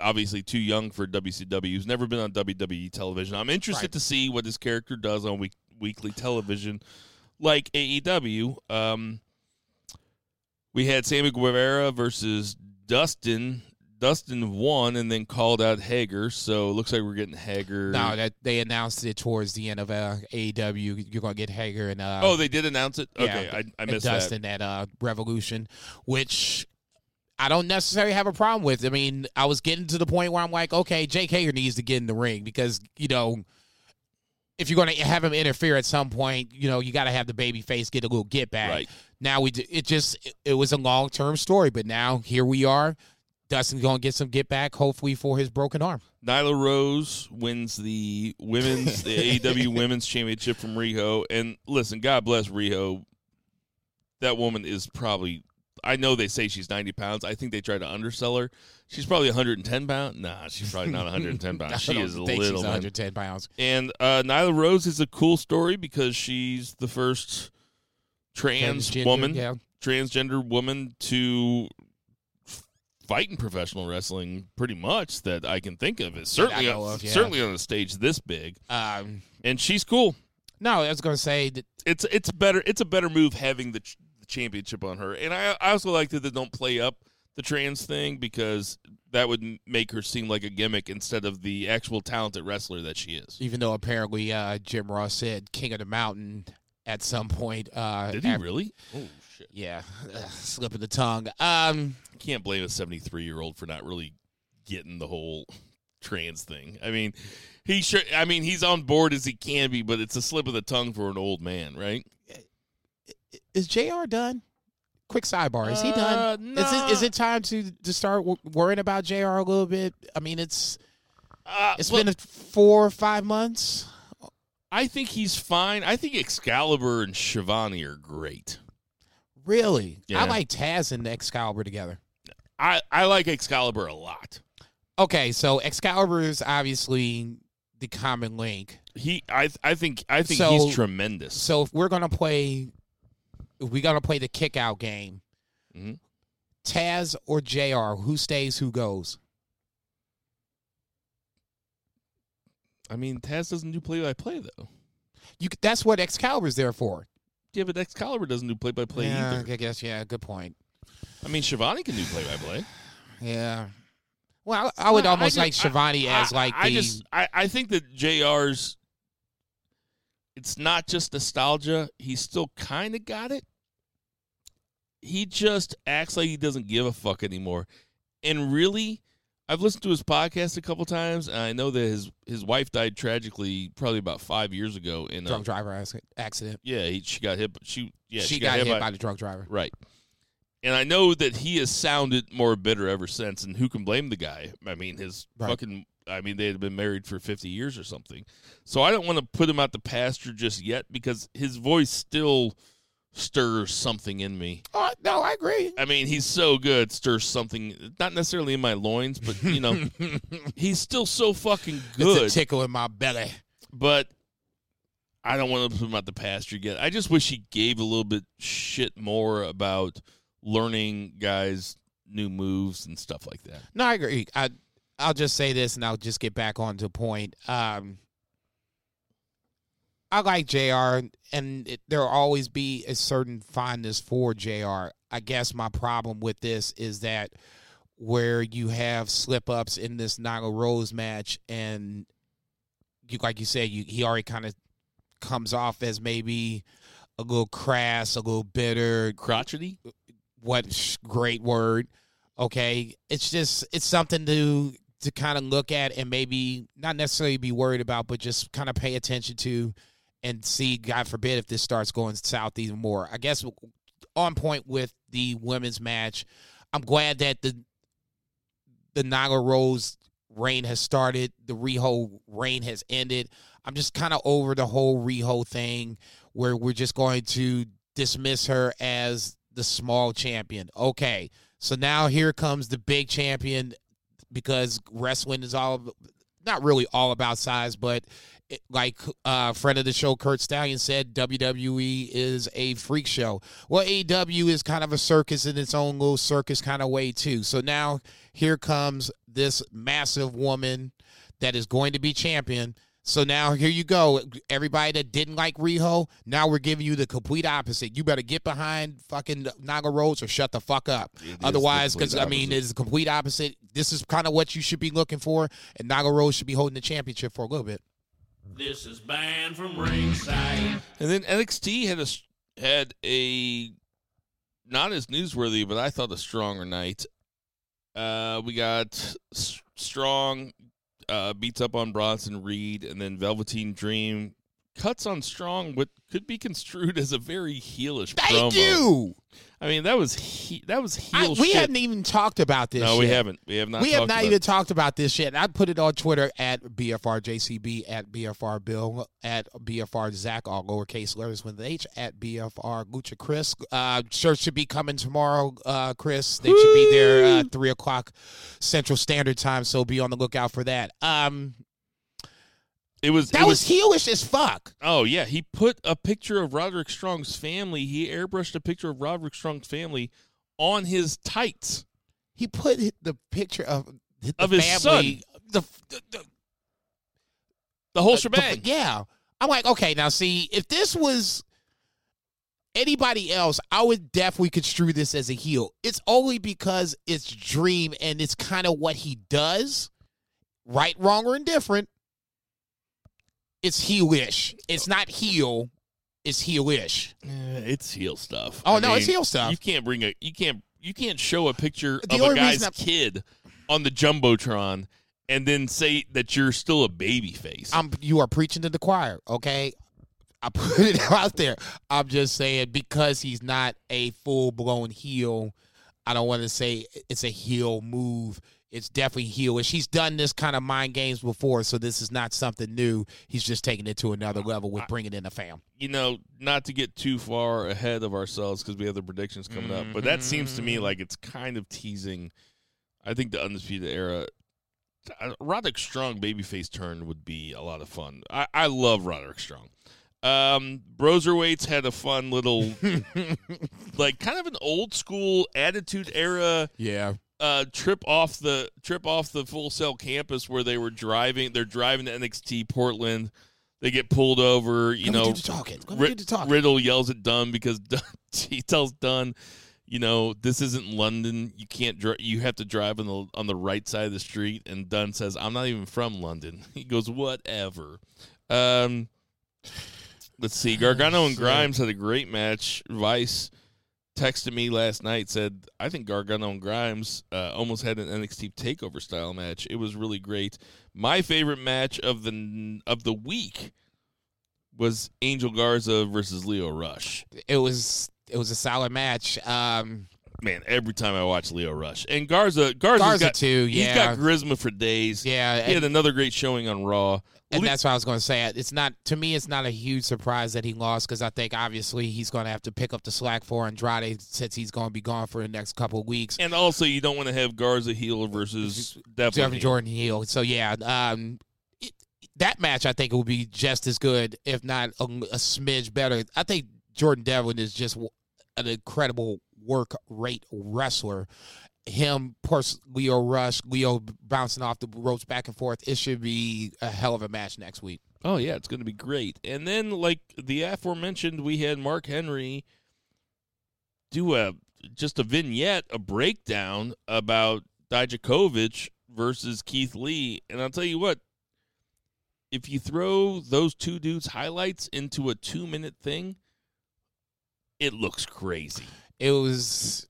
obviously too young for WCW. He's never been on WWE television. I'm interested to see what his character does on weekly television, like AEW. We had Sammy Guevara versus Dustin. Dustin won and then called out Hager, so it looks like we're getting Hager. No, that they announced it towards the end of AEW. You're going to get Hager and oh, they did announce it? Okay, yeah, I missed Dustin that. Dustin at Revolution, which I don't necessarily have a problem with. I mean, I was getting to the point where I'm like, okay, Jake Hager needs to get in the ring because, you know, if you're going to have him interfere at some point, you know, you got to have the baby face get a little get back. Right. Now, it was a long-term story, but now here we are. Dustin's going to get some get back, hopefully, for his broken arm. Nyla Rose wins the AEW Women's Championship from Riho. And listen, God bless Riho. That woman is probably, I know they say she's 90 pounds. I think they try to undersell her. She's probably 110 pounds. Nah, she's probably not 110 pounds. She is a little. She's 110 pounds. And Nyla Rose is a cool story because she's the first transgender woman to fight in professional wrestling, pretty much, that I can think of. Is certainly on a stage this big, and she's cool. No, I was going to say that it's better. It's a better move having the championship on her, and I also like that they don't play up the trans thing because that would make her seem like a gimmick instead of the actual talented wrestler that she is. Even though apparently Jim Ross said King of the Mountain at some point. Did he really? Oh shit! Yeah, slip of the tongue. Can't blame a 73-year-old for not really getting the whole trans thing. I mean, he's on board as he can be, but it's a slip of the tongue for an old man, right? Is JR done? Quick sidebar: is he done? No. Is it time to start worrying about JR a little bit? I mean, it's been 4 or 5 months. I think he's fine. I think Excalibur and Shivani are great. Really? Yeah. I like Taz and Excalibur together. I like Excalibur a lot. Okay, so Excalibur is obviously the common link. I think he's tremendous. So if we're gonna play the kick out game, mm-hmm. Taz or JR, who stays, who goes? I mean, Taz doesn't do play by play though. That's what Excalibur's there for. Yeah, but Excalibur doesn't do play-by-play either. I guess, good point. I mean, Shivani can do play-by-play. Yeah. Well, I would Shivani as like the... I think that JR's... It's not just nostalgia. He's still kind of got it. He just acts like he doesn't give a fuck anymore. And really, I've listened to his podcast a couple times, and I know that his wife died tragically probably about 5 years ago in a drunk driver accident. Yeah, she got hit. She got hit by the drunk driver. Right. And I know that he has sounded more bitter ever since, and who can blame the guy? I mean, they had been married for 50 years or something. So I don't want to put him out the pasture just yet because his voice still stirs something in me. Oh, no, I agree. I mean, he's so good, stirs something, not necessarily in my loins, but, you know, he's still so fucking good. It's a tickle in my belly. But I don't want to put him out the pasture yet. I just wish he gave a little bit shit more about learning guys' new moves and stuff like that. No, I agree. I'll just say this, and I'll just get back on to point. I like JR, and there will always be a certain fondness for JR. I guess my problem with this is that where you have slip-ups in this Nyla Rose match, and you, like you said, he already kind of comes off as maybe a little crass, a little bitter. Crotchety? What great word. Okay, it's just, it's something to kind of look at and maybe not necessarily be worried about, but just kind of pay attention to and see, God forbid, if this starts going south even more. I guess on point with the women's match, I'm glad that the Nyla Rose reign has started. The Riho reign has ended. I'm just kind of over the whole Riho thing where we're just going to dismiss her as the small champion. Okay, so now here comes the big champion, because wrestling is all, not really all about size, but it, like friend of the show Kurt Stallion said, WWE is a freak show. Well, AEW is kind of a circus in its own little circus kind of way too. So now here comes this massive woman that is going to be champion. So now here you go. Everybody that didn't like Riho, now we're giving you the complete opposite. You better get behind fucking Nyla Rose or shut the fuck up. Otherwise, because, I mean, it's the complete opposite. This is kind of what you should be looking for, and Nyla Rose should be holding the championship for a little bit. This is banned from ringside. And then NXT had a not as newsworthy, but I thought a stronger night. We got Strong... beats up on Bronson Reed, and then Velveteen Dream cuts on Strong, what could be construed as a very heelish promo. Thank you! I mean, that was heel shit. We haven't even talked about this shit. No, we haven't. We have not even talked about this shit. I put it on Twitter at BFRJCB, at BFRBill, at BFRZach, all lowercase letters with an H, at BFRLuchaChris. Shirts should be coming tomorrow, Chris. They should be there 3 o'clock Central Standard Time, so be on the lookout for that. It was heelish as fuck. Oh, yeah. He put a picture of Roderick Strong's family. He airbrushed a picture of Roderick Strong's family on his tights. He put the picture of his family, son. The whole shebang. Yeah. I'm like, okay, now see, if this was anybody else, I would definitely construe this as a heel. It's only because it's Dream and it's kind of what he does, right, wrong, or indifferent. It's heelish. It's not heel. It's heelish. It's heel stuff. Oh, I mean, it's heel stuff. You can't show a picture of a guy's kid on the Jumbotron and then say that you're still a baby face. You are preaching to the choir, okay? I put it out there. I'm just saying, because he's not a full-blown heel, I don't want to say it's a heel move. It's definitely heelish. He's done this kind of mind games before, so this is not something new. He's just taking it to another level with bringing in the fam. You know, not to get too far ahead of ourselves because we have the predictions coming up, but that seems to me like it's kind of teasing, I think, the Undisputed Era. Roderick Strong babyface turn would be a lot of fun. I love Roderick Strong. Broserweights had a fun little, like, kind of an old school Attitude Era. Yeah. Trip off the Full Sail campus where they were driving. They're driving to NXT Portland. They get pulled over. Riddle yells at Dunne because he tells Dunne, you know, this isn't London. You can't drive. You have to drive on the right side of the street. And Dunne says, "I'm not even from London." He goes, "Whatever." Let's see. Gargano and Grimes had a great match. Vice texted me last night, said, I think Gargano and Grimes almost had an NXT takeover style match. It was really great. My favorite match of the week was Angel Garza versus Lio Rush. It was a solid match. Man, every time I watch Lio Rush and Garza got, too. Yeah, he's got charisma for days. Yeah, he had another great showing on Raw. And that's what I was going to say. It's not, to me, it's not a huge surprise that he lost, because I think obviously he's going to have to pick up the slack for Andrade since he's going to be gone for the next couple of weeks. And also, you don't want to have Garza heel versus Jeff Jordan heel. So yeah, that match I think will be just as good, if not a smidge better. I think Jordan Devlin is just an incredible work rate wrestler. Him, plus Lio Rush, Lio bouncing off the ropes back and forth. It should be a hell of a match next week. Oh, yeah, it's going to be great. And then, like the aforementioned, we had Mark Henry do a vignette, a breakdown about Dijakovic versus Keith Lee. And I'll tell you what, if you throw those two dudes' highlights into a 2-minute thing, it looks crazy. It was...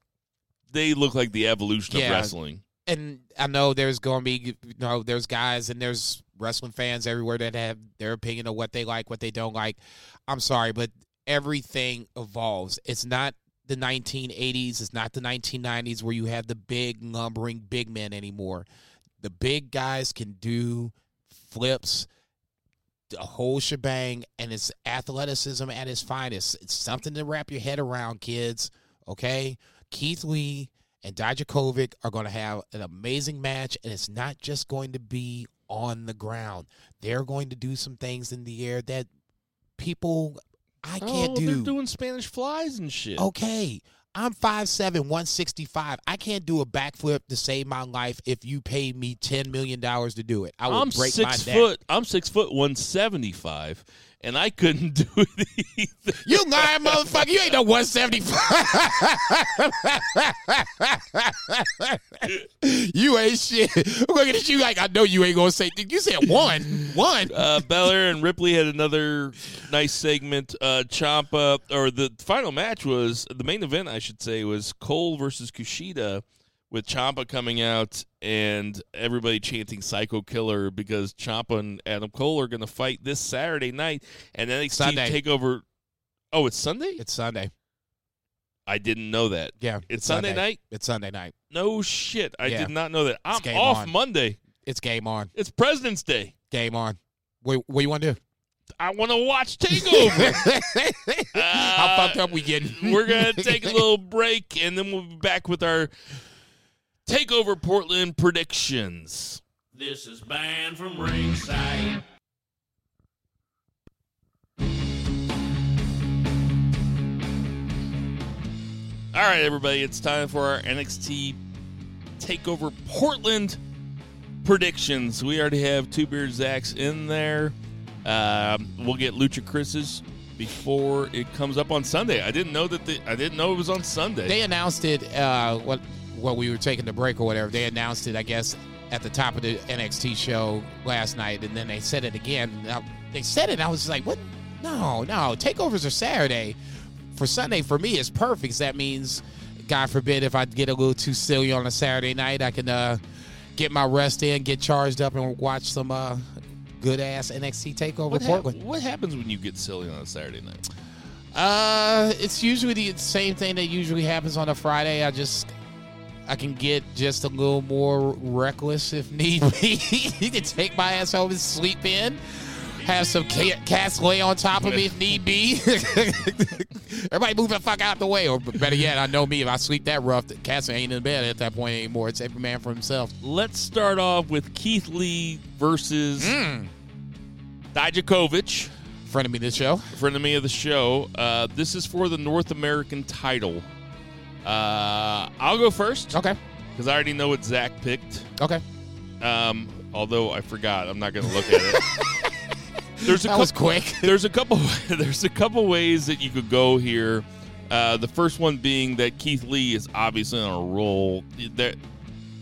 They look like the evolution of wrestling. And I know there's going to be, you know, there's guys and there's wrestling fans everywhere that have their opinion of what they like, what they don't like. I'm sorry, but everything evolves. It's not the 1980s. It's not the 1990s where you have the big, lumbering big men anymore. The big guys can do flips, the whole shebang, and it's athleticism at its finest. It's something to wrap your head around, kids, okay? Keith Lee and Dijakovic are going to have an amazing match, and it's not just going to be on the ground. They're going to do some things in the air that people, I can't do. They're doing Spanish flies and shit. Okay. I'm 5'7", 165. I can't do a backflip to save my life if you paid me $10 million to do it. I would break my neck. I'm 6 foot 175, and I couldn't do it either. You lying motherfucker. You ain't no 175. You ain't shit. I'm looking at you like, I know you ain't going to say anything. You said one. One. Belair and Ripley had another nice segment. Ciampa, or the final match was, the main event, I should say, was Cole versus Kushida, with Ciampa coming out and everybody chanting Psycho Killer because Ciampa and Adam Cole are going to fight this Saturday night. And NXT Sunday. TakeOver. Oh, it's Sunday? It's Sunday. I didn't know that. Yeah. It's Sunday night? It's Sunday night. No shit. I did not know that. I'm off on Monday. It's game on. It's President's Day. Game on. What do you want to do? I want to watch TakeOver. How fucked up we getting? We're going to take a little break, and then we'll be back with our TakeOver Portland predictions. This is Banned from Ringside. All right, everybody, it's time for our NXT TakeOver Portland predictions. We already have Two Beard Zach's in there. We'll get Lucha Chris's before it comes up on Sunday. I didn't know it was on Sunday. They announced it what we were taking the break or whatever. They announced it, I guess, at the top of the NXT show last night, and then they said it again. They said it. I was like, what? No. Takeovers are Saturday. For Sunday, for me, is perfect. That means, God forbid, if I get a little too silly on a Saturday night, I can get my rest in, get charged up, and watch some good-ass NXT TakeOver Portland. What happens when you get silly on a Saturday night? It's usually the same thing that usually happens on a Friday. I can get just a little more reckless if need be. You can take my ass home and sleep in. Have some cats lay on top of me if need be. Everybody move the fuck out the way. Or better yet, I know me. If I sleep that rough, the cats ain't in bed at that point anymore. It's every man for himself. Let's start off with Keith Lee versus Dijakovic. Frenemy of the show. This is for the North American title. I'll go first. Okay. Because I already know what Zach picked. Okay. Although I forgot. I'm not going to look at it. Was quick. There's a couple ways that you could go here. The first one being that Keith Lee is obviously on a roll.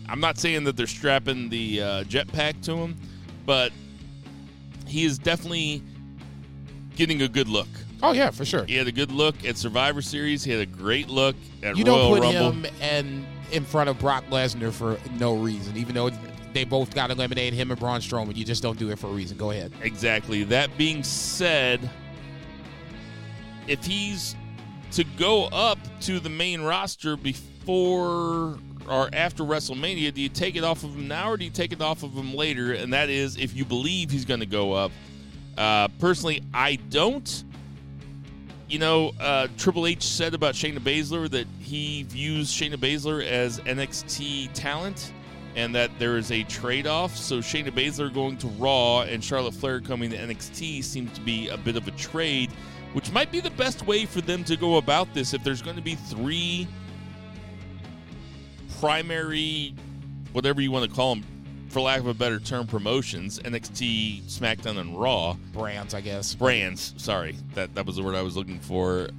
I'm not saying that they're strapping the jetpack to him, but he is definitely getting a good look. Oh, yeah, for sure. He had a good look at Survivor Series. He had a great look at Royal Rumble. You don't put him in front of Brock Lesnar for no reason, even though they both got eliminated, him and Braun Strowman. You just don't do it for a reason. Go ahead. Exactly. That being said, if he's to go up to the main roster before or after WrestleMania, do you take it off of him now or do you take it off of him later? And that is if you believe he's going to go up. Personally, I don't. Triple H said about Shayna Baszler that he views Shayna Baszler as NXT talent, and that there is a trade-off. So Shayna Baszler going to Raw and Charlotte Flair coming to NXT seems to be a bit of a trade, which might be the best way for them to go about this if there's going to be three primary, whatever you want to call them, for lack of a better term, promotions, NXT, SmackDown, and Raw. Brands, I guess. Brands, sorry. That was the word I was looking for.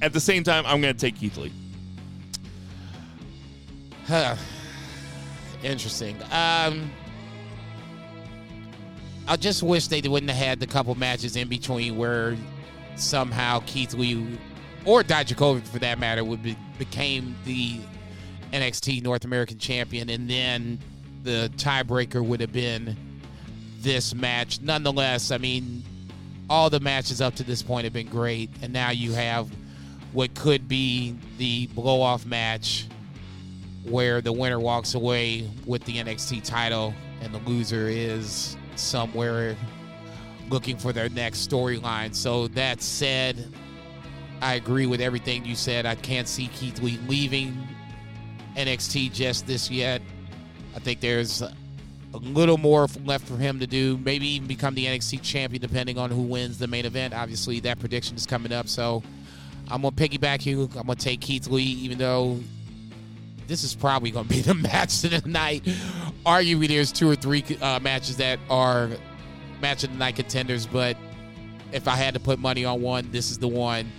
At the same time, I'm going to take Keith Lee. interesting. I just wish they wouldn't have had the couple matches in between where somehow Keith Lee or Dijakovic, for that matter, would became the NXT North American champion, and then the tiebreaker would have been this match. Nonetheless, I mean, all the matches up to this point have been great, and now you have what could be the blow-off match where the winner walks away with the NXT title and the loser is somewhere looking for their next storyline. So that said, I agree with everything you said. I can't see Keith Lee leaving NXT just this yet. I think there's a little more left for him to do, maybe even become the NXT champion, depending on who wins the main event. Obviously, that prediction is coming up, so I'm going to piggyback you. I'm going to take Keith Lee, even though this is probably going to be the match of the night. Arguably, there's two or three matches that are match of the night contenders, but if I had to put money on one, this is the one.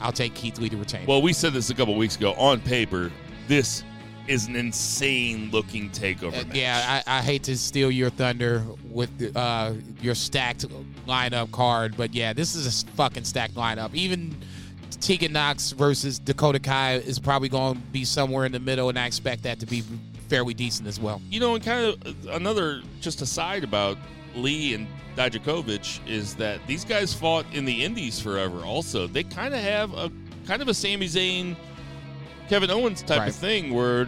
I'll take Keith Lee to retain. Well, we said this a couple weeks ago. On paper, this is an insane-looking takeover match. Yeah, I hate to steal your thunder with your stacked lineup card, but yeah, this is a fucking stacked lineup. Even Tegan Nox versus Dakota Kai is probably going to be somewhere in the middle, and I expect that to be fairly decent as well. You know, and kind of another just aside about Lee and Dijakovic is that these guys fought in the Indies forever also. They kind of have a Sami Zayn, Kevin Owens type of thing where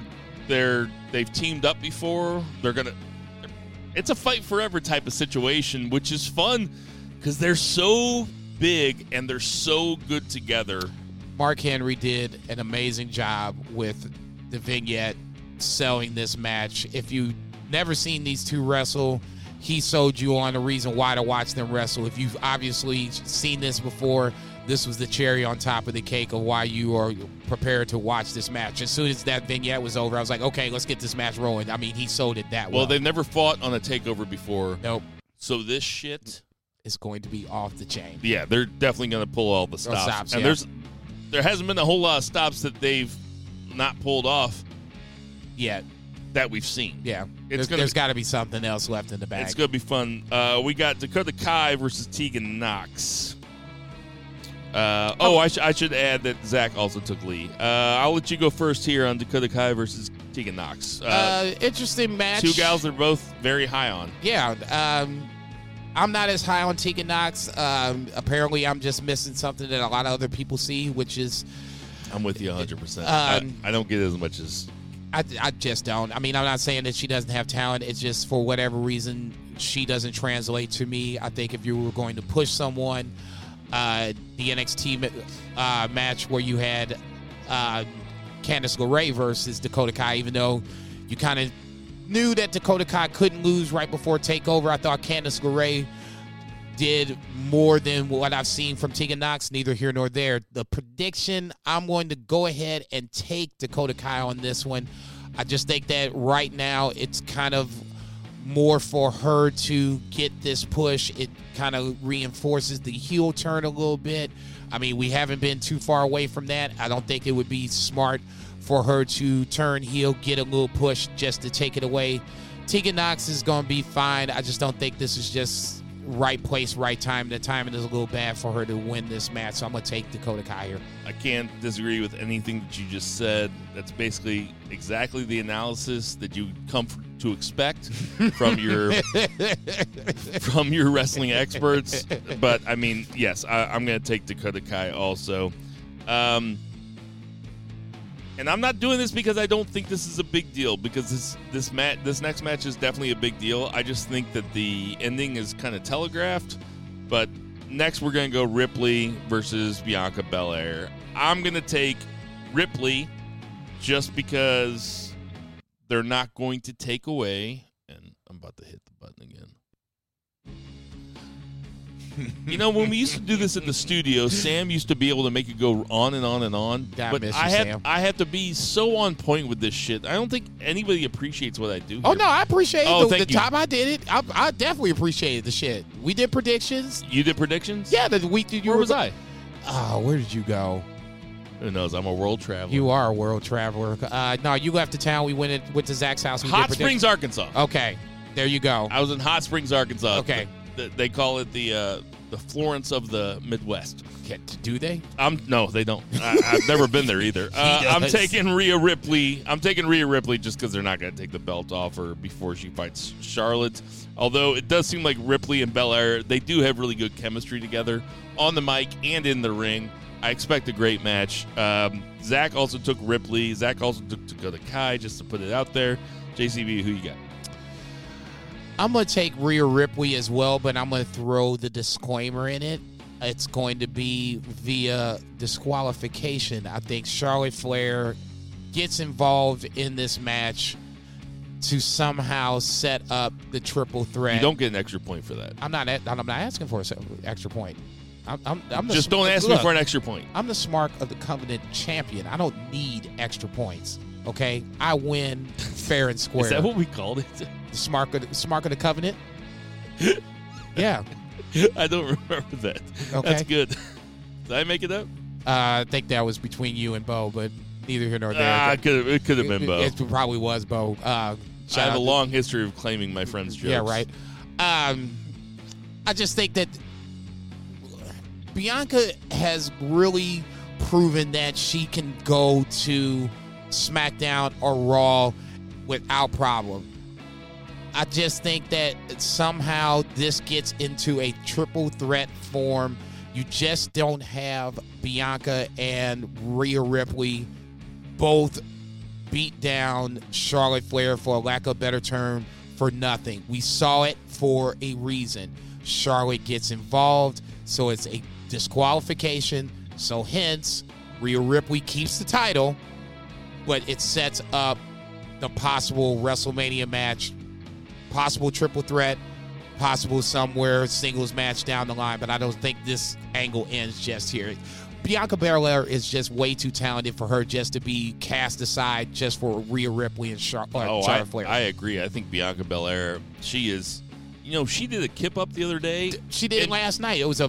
they've teamed up before. It's a fight forever type of situation, which is fun because they're so big and they're so good together. Mark Henry did an amazing job with the vignette selling this match. If you've never seen these two wrestle, he sold you on the reason why to watch them wrestle. If you've obviously seen this before, this was the cherry on top of the cake of why you are prepared to watch this match. As soon as that vignette was over, I was like, okay, let's get this match rolling. I mean, he sold it that well. Well, they've never fought on a takeover before. Nope. So this shit is going to be off the chain. Yeah, they're definitely going to pull all the stops. And there hasn't been a whole lot of stops that they've not pulled off yet that we've seen. Yeah. There's got to be something else left in the bag. It's going to be fun. We got Dakota Kai versus Tegan Nox. I should add that Zach also took Lee. I'll let you go first here on Dakota Kai versus Tegan Nox. Interesting match. Two gals are both very high on. Yeah. I'm not as high on Tegan Nox. Apparently, I'm just missing something that a lot of other people see, which is... I'm with you 100%. I don't get as much as... I just don't. I mean, I'm not saying that she doesn't have talent. It's just for whatever reason, she doesn't translate to me. I think if you were going to push someone, the NXT match where you had Candice LeRae versus Dakota Kai, even though you kind of knew that Dakota Kai couldn't lose right before TakeOver, I thought Candice LeRae did more than what I've seen from Tegan Nox, neither here nor there. The prediction, I'm going to go ahead and take Dakota Kai on this one. I just think that right now it's kind of more for her to get this push. It kind of reinforces the heel turn a little bit. I mean, we haven't been too far away from that. I don't think it would be smart for her to turn heel, get a little push just to take it away. Tegan Nox is going to be fine. I just don't think this is just... right place, right time. The timing is a little bad for her to win this match, so I'm going to take Dakota Kai here. I can't disagree with anything that you just said. That's basically exactly the analysis that you come to expect from your wrestling experts. But, I mean, yes, I'm going to take Dakota Kai also. And I'm not doing this because I don't think this is a big deal, because this next match is definitely a big deal. I just think that the ending is kind of telegraphed. But next we're going to go Ripley versus Bianca Belair. I'm going to take Ripley just because they're not going to take away. And I'm about to hit the button again. You know, when we used to do this in the studio, Sam used to be able to make it go on and on and on. God, but I have to be so on point with this shit. I don't think anybody appreciates what I do here. Oh, no, I appreciate the time I did it. I definitely appreciated the shit. We did predictions. You did predictions? Yeah, the week. Where was I? Oh, where did you go? Who knows? I'm a world traveler. You are a world traveler. No, you left the town. We went to Zach's house. Hot Springs, Arkansas. Okay. There you go. I was in Hot Springs, Arkansas. Okay. They call it the Florence of the Midwest. Do they? No, they don't. I've never been there either. I'm taking Rhea Ripley just because they're not going to take the belt off her before she fights Charlotte. Although it does seem like Ripley and Belair, they do have really good chemistry together on the mic and in the ring. I expect a great match. Zach also took Ripley. Zach also took Dakota Kai, just to put it out there. JCB, who you got? I'm going to take Rhea Ripley as well, but I'm going to throw the disclaimer in it. It's going to be via disqualification. I think Charlotte Flair gets involved in this match to somehow set up the triple threat. You don't get an extra point for that. I'm not asking for an extra point. Don't ask me for an extra point. I'm the Smart of the Covenant champion. I don't need extra points. Okay, I win fair and square. Is that what we called it? The Smart of the Covenant. Yeah. I don't remember that. Okay. That's good. Did I make it up? I think that was between you and Bo, but neither here nor there. It could have been Bo. It probably was Bo. I have a long history of claiming my friend's jokes. Yeah, right. I just think that Bianca has really proven that she can go to SmackDown or Raw without problem. I just think that somehow this gets into a triple threat form. You just don't have Bianca and Rhea Ripley both beat down Charlotte Flair, for lack of a better term, for nothing. We saw it for a reason. Charlotte gets involved, so it's a disqualification. So hence, Rhea Ripley keeps the title, but it sets up the possible WrestleMania match, possible triple threat, possible somewhere singles match down the line, but I don't think this angle ends just here. Bianca Belair is just way too talented for her just to be cast aside just for Rhea Ripley and Charlotte Flair. I agree. I think Bianca Belair, she is, she did a kip up the other day. She did last night. It was a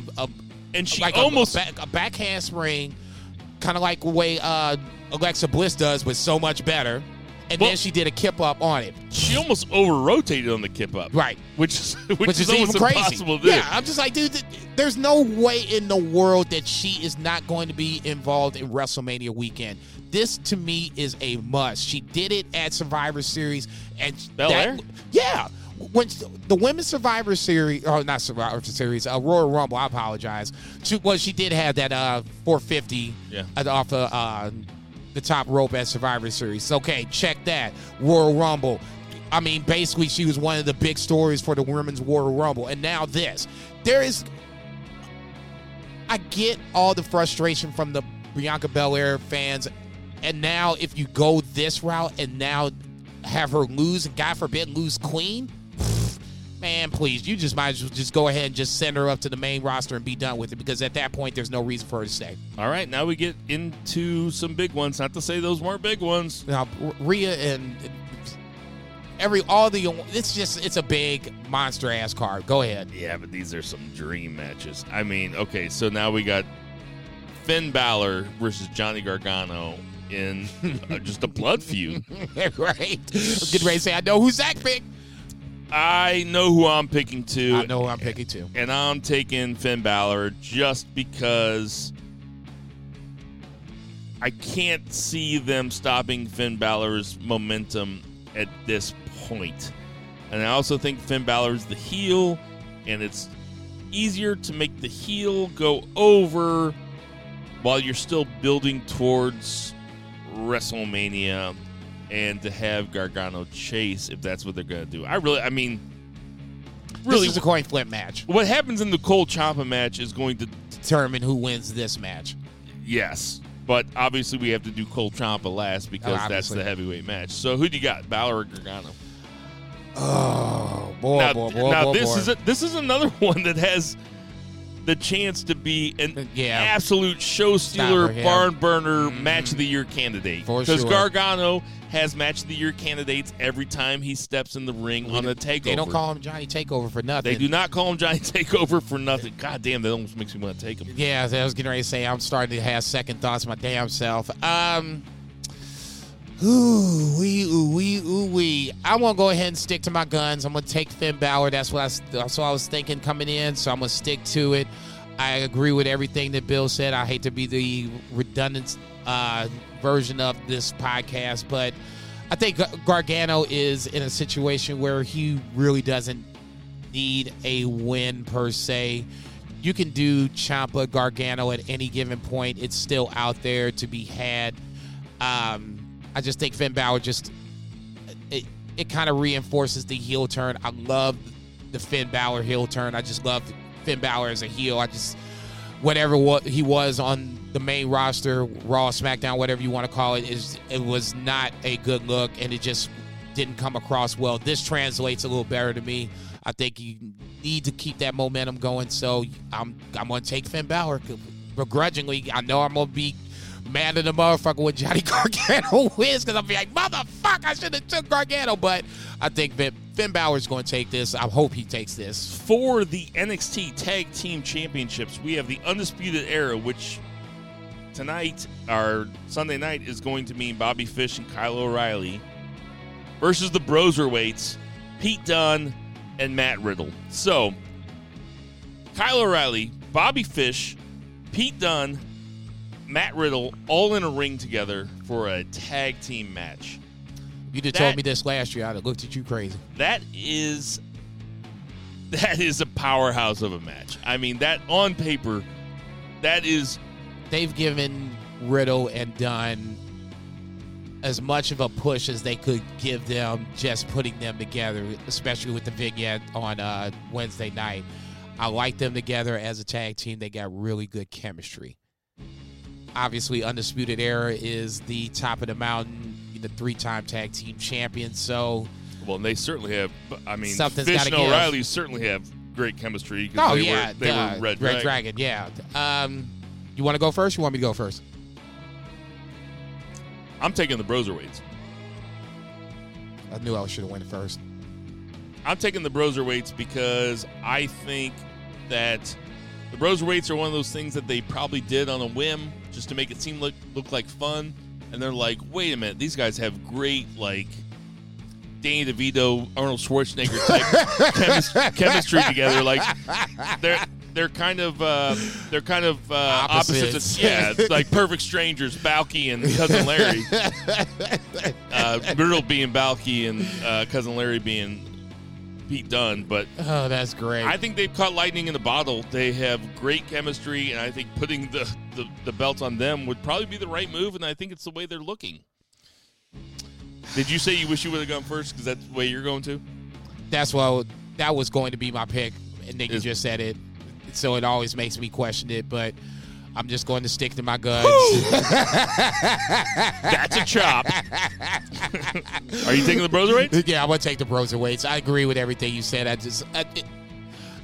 back handspring, kind of like the way Alexa Bliss does, but so much better. And then she did a kip up on it. She almost over-rotated on the kip up. Right. Which is almost even impossible to do. Yeah, I'm just like, dude, there's no way in the world that she is not going to be involved in WrestleMania weekend. This, to me, is a must. She did it at Survivor Series. And Belair? Yeah. When the Women's Survivor Series, or not Survivor Series, Royal Rumble, I apologize. She did have that 450 off of the top rope at Survivor Series. Okay, check that. Royal Rumble. I mean, basically, she was one of the big stories for the Women's Royal Rumble. And now this. I get all the frustration from the Bianca Belair fans. And now if you go this route and now have her lose, and God forbid, lose clean, man, please, you just might as well just go ahead and just send her up to the main roster and be done with it, because at that point, there's no reason for her to stay. All right, now we get into some big ones. Not to say those weren't big ones. Now, Rhea and it's a big monster-ass card. Go ahead. Yeah, but these are some dream matches. I mean, okay, so now we got Finn Balor versus Johnny Gargano in just a blood feud. Right. Get ready to say, I know who Zach picked. I know who I'm picking, too. I know who I'm picking, too. And I'm taking Finn Balor just because I can't see them stopping Finn Balor's momentum at this point. And I also think Finn Balor's the heel, and it's easier to make the heel go over while you're still building towards WrestleMania, and to have Gargano chase, if that's what they're going to do. This is a coin flip match. What happens in the Cole Ciampa match is going to determine who wins this match. Yes, but obviously we have to do Cole Ciampa last because that's the heavyweight match. So who do you got, Balor or Gargano? Oh, boy, this is another one that has the chance to be an absolute show-stealer, barn-burner, match of the year candidate. Because Gargano has match of the year candidates every time he steps in the ring on a takeover. They don't call him Johnny Takeover for nothing. They do not call him Johnny Takeover for nothing. God damn, that almost makes me want to take him. Yeah, I was getting ready to say I'm starting to have second thoughts my damn self. I want to go ahead and stick to my guns. I'm going to take Finn Balor. That's what I was thinking coming in, so I'm going to stick to it. I agree with everything that Bill said. I hate to be the redundant version of this podcast, but I think Gargano is in a situation where he really doesn't need a win per se. You can do Ciampa, Gargano at any given point. It's still out there to be had. I just think Finn Balor it kind of reinforces the heel turn. I love the Finn Balor heel turn. I just love Finn Balor as a heel. Whatever he was on the main roster, Raw, SmackDown, whatever you want to call it, it was not a good look, and it just didn't come across well. This translates a little better to me. I think you need to keep that momentum going, so I'm going to take Finn Balor begrudgingly. I know I'm going to be mad at the motherfucker when Johnny Gargano wins, because I'll be like, motherfucker, I should have took Gargano. But I think Finn Balor's going to take this. I hope he takes this. For the NXT Tag Team Championships, we have the Undisputed Era, which tonight, our Sunday night, is going to mean Bobby Fish and Kyle O'Reilly versus the Broserweights, Pete Dunne and Matt Riddle. So, Kyle O'Reilly, Bobby Fish, Pete Dunne, Matt Riddle all in a ring together for a tag team match. You'd have told me this last year, I'd have looked at you crazy. That is a powerhouse of a match. I mean, that on paper, that is... They've given Riddle and Dunne as much of a push as they could give them just putting them together, especially with the vignette on Wednesday night. I like them together as a tag team. They got really good chemistry. Obviously, Undisputed Era is the top of the mountain, the three-time tag team champion. So, well, and they certainly have. I mean, Fish and O'Reilly certainly have great chemistry. Because they were Red Dragon. Yeah. You want to go first? You want me to go first? I'm taking the Broserweights. I knew I should have went first. I'm taking the Broserweights because I think that the Broserweights are one of those things that they probably did on a whim just to make it seem look like fun. And they're like, wait a minute, these guys have great, like, Danny DeVito, Arnold Schwarzenegger type chemistry together. Like, they're kind of opposites. Yeah, it's like Perfect Strangers, Balky and Cousin Larry. Riddle being Balky and Cousin Larry being Pete Dunne, but oh, that's great. I think they've caught lightning in a bottle. They have great chemistry, and I think putting the belt on them would probably be the right move, and I think it's the way they're looking. Did you say you wish you would have gone first because that's the way you're going to? That was going to be my pick, and Nicky just said it, so it always makes me question it, but I'm just going to stick to my guns. That's a chop. Are you taking the Broserweights? Yeah, I'm going to take the Broserweights. I agree with everything you said.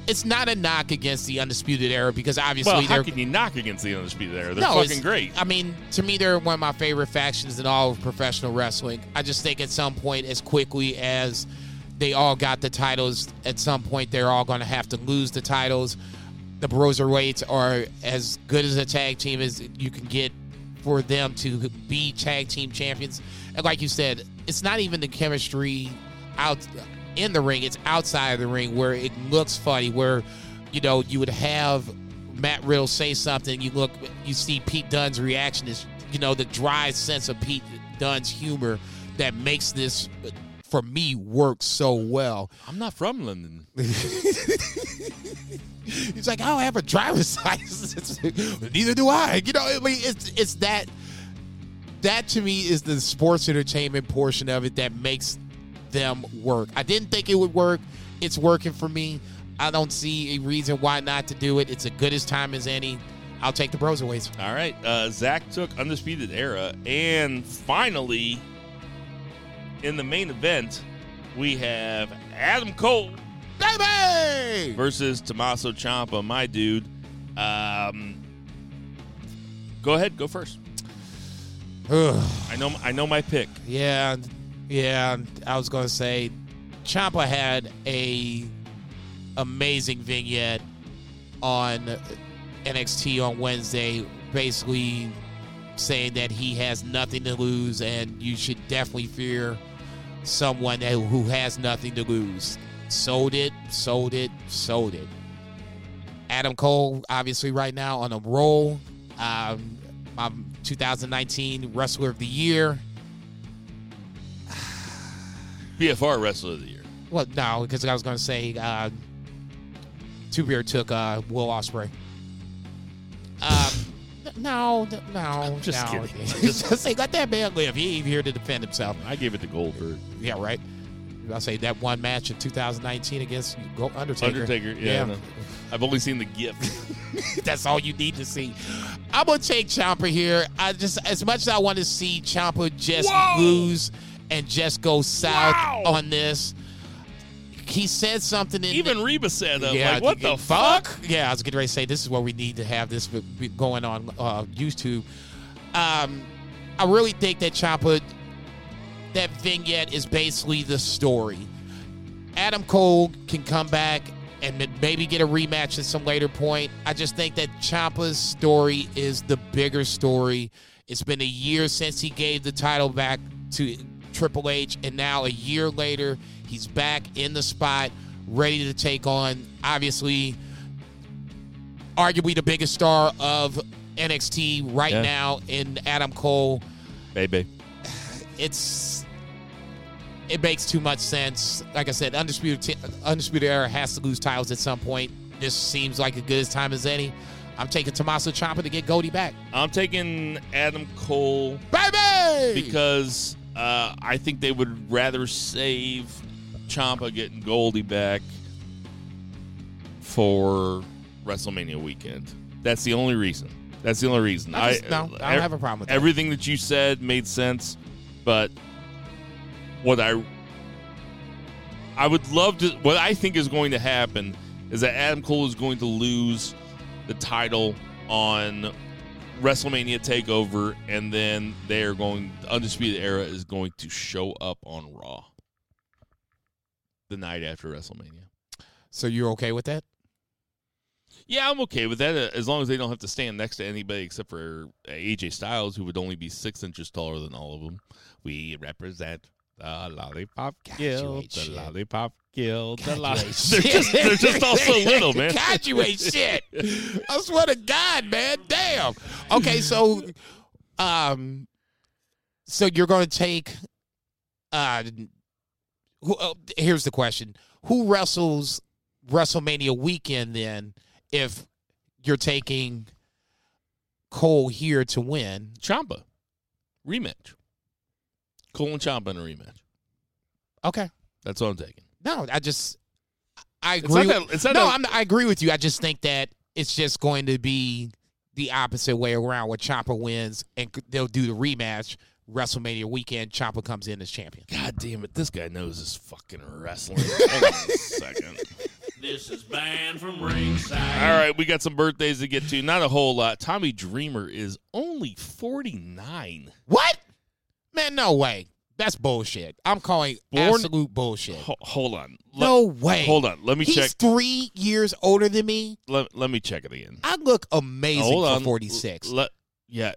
It's not a knock against the Undisputed Era because obviously they're... Well, how can you knock against the Undisputed Era? They're fucking great. I mean, to me, they're one of my favorite factions in all of professional wrestling. I just think at some point, as quickly as they all got the titles, at some point they're all going to have to lose the titles. The Broserweights are as good as a tag team as you can get for them to be tag team champions. And like you said, it's not even the chemistry out in the ring. It's outside of the ring where it looks funny, where, you know, you would have Matt Riddle say something. You see Pete Dunne's reaction is, you know, the dry sense of Pete Dunne's humor that makes this, for me, work so well. I'm not from London. He's like, I don't have a driver's license. Neither do I. You know, I mean, it's that. That to me is the sports entertainment portion of it that makes them work. I didn't think it would work. It's working for me. I don't see a reason why not to do it. It's as good as time as any. I'll take the Broserweights. All right. Zach took Undisputed Era. And finally, in the main event, we have Adam Cole. Baby! Versus Tommaso Ciampa, my dude. Go ahead, go first. I know my pick. Yeah. I was gonna say, Ciampa had a amazing vignette on NXT on Wednesday, basically saying that he has nothing to lose, and you should definitely fear someone who has nothing to lose. Sold it. Adam Cole, obviously, right now on a roll. My 2019 Wrestler of the Year. BFR Wrestler of the Year. Well, no, because I was going to say Two-Beer took Will Ospreay. No. Kidding. Just say, let that man live. He ain't here to defend himself. I gave it to Goldberg. Yeah, right. I'll say that one match in 2019 against Undertaker. Undertaker, yeah. No. I've only seen the gift. That's all you need to see. I'm going to take Ciampa here. As much as I want to see Ciampa just lose and just go south on this, he said something. Reba said, like, what the fuck? Yeah, I was getting ready to say, this is what we need to have this going on YouTube. I really think that Ciampa... that vignette is basically the story. Adam Cole can come back and maybe get a rematch at some later point. I just think that Ciampa's story is the bigger story. It's been a year since he gave the title back to Triple H, and now a year later, he's back in the spot, ready to take on, obviously, arguably the biggest star of NXT now in Adam Cole. Baby. It makes too much sense. Like I said, Undisputed Era has to lose titles at some point. This seems like as good a time as any. I'm taking Tommaso Ciampa to get Goldie back. I'm taking Adam Cole. Baby! Because I think they would rather save Ciampa getting Goldie back for WrestleMania weekend. That's the only reason. I don't have a problem with that. Everything that you said made sense. But what I would love to, what I think is going to happen is that Adam Cole is going to lose the title on WrestleMania TakeOver, and then the Undisputed Era is going to show up on Raw the night after WrestleMania. So you're okay with that? Yeah, I'm okay with that, as long as they don't have to stand next to anybody except for AJ Styles, who would only be 6 inches taller than all of them. We represent the Lollipop Guild, the Lollipop Guild, the Lollipop. They're just all so little, man. God, you ain't shit. I swear to God, man. Damn. Okay, so, so you're going to take. Here's the question: who wrestles WrestleMania weekend then? If you're taking Cole here to win. Ciampa. Rematch. Cole and Ciampa in a rematch. Okay. That's what I'm taking. No, I agree. I agree with you. I just think that it's just going to be the opposite way around, where Ciampa wins and they'll do the rematch. WrestleMania weekend, Ciampa comes in as champion. God damn it. This guy knows his fucking wrestling. Hold on a second. This is banned from ringside. All right, we got some birthdays to get to. Not a whole lot. Tommy Dreamer is only 49. What? Man, no way. That's bullshit. I'm calling absolute bullshit. Hold on. No way. Hold on. Let me check. He's 3 years older than me. Let me check it again. I look amazing for 46. Yeah,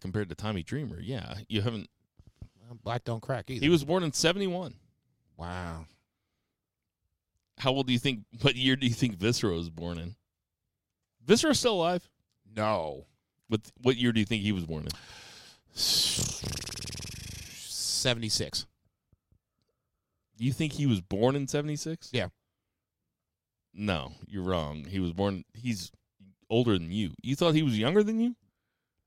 compared to Tommy Dreamer, yeah. You haven't... Black don't crack either. He was born in 71. Wow. How old do you think... What year do you think Viscera was born in? Viscera's still alive? No. What year do you think he was born in? 76. You think he was born in 76? Yeah. No, you're wrong. He was born... He's older than you. You thought he was younger than you?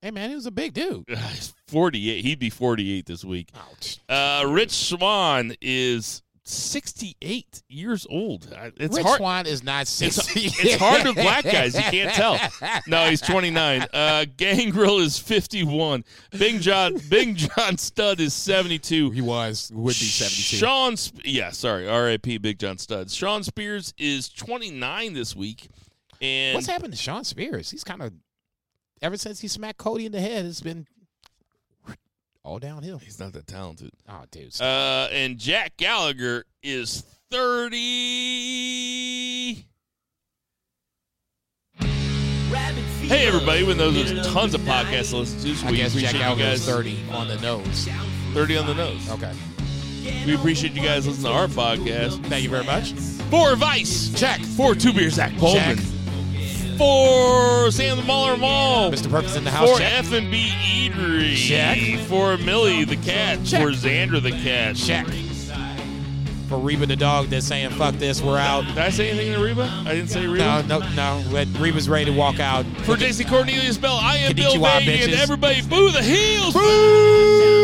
Hey, man, he was a big dude. He's 48. He'd be 48 this week. Ouch. Rich Swann is 68 years old. Rich Swann is not 60. It's hard with black guys. You can't tell. No, he's 29. Gangrel is 51. Big John Studd is 72. He would be 72. R.I.P. Big John Studd. Sean Spears is 29 this week. And what's happened to Sean Spears? He's kind of, ever since he smacked Cody in the head, it's been all downhill. He's not that talented. Oh, dude. And Jack Gallagher is 30. Hey, everybody. When those are tons of podcasts to listen to, so we appreciate you guys. 30 on the nose. 30 on the nose. Okay. We appreciate you guys listening to our podcast. Thank you very much. For Vice. Check. For Two Beer Zach Bowman. For Sam the Mauler Mall. Mr. Purpose in the house. For Check. F&B Eatery. Check. For Millie the cat. Check. For Xander the cat. Check. For Reba the dog that's saying, fuck this, we're out. Did I say anything to Reba? I didn't say Reba. No. Reba's ready to walk out. For JC Cornelius Bell, I am Bill Baby, and everybody boo the heels. Boo!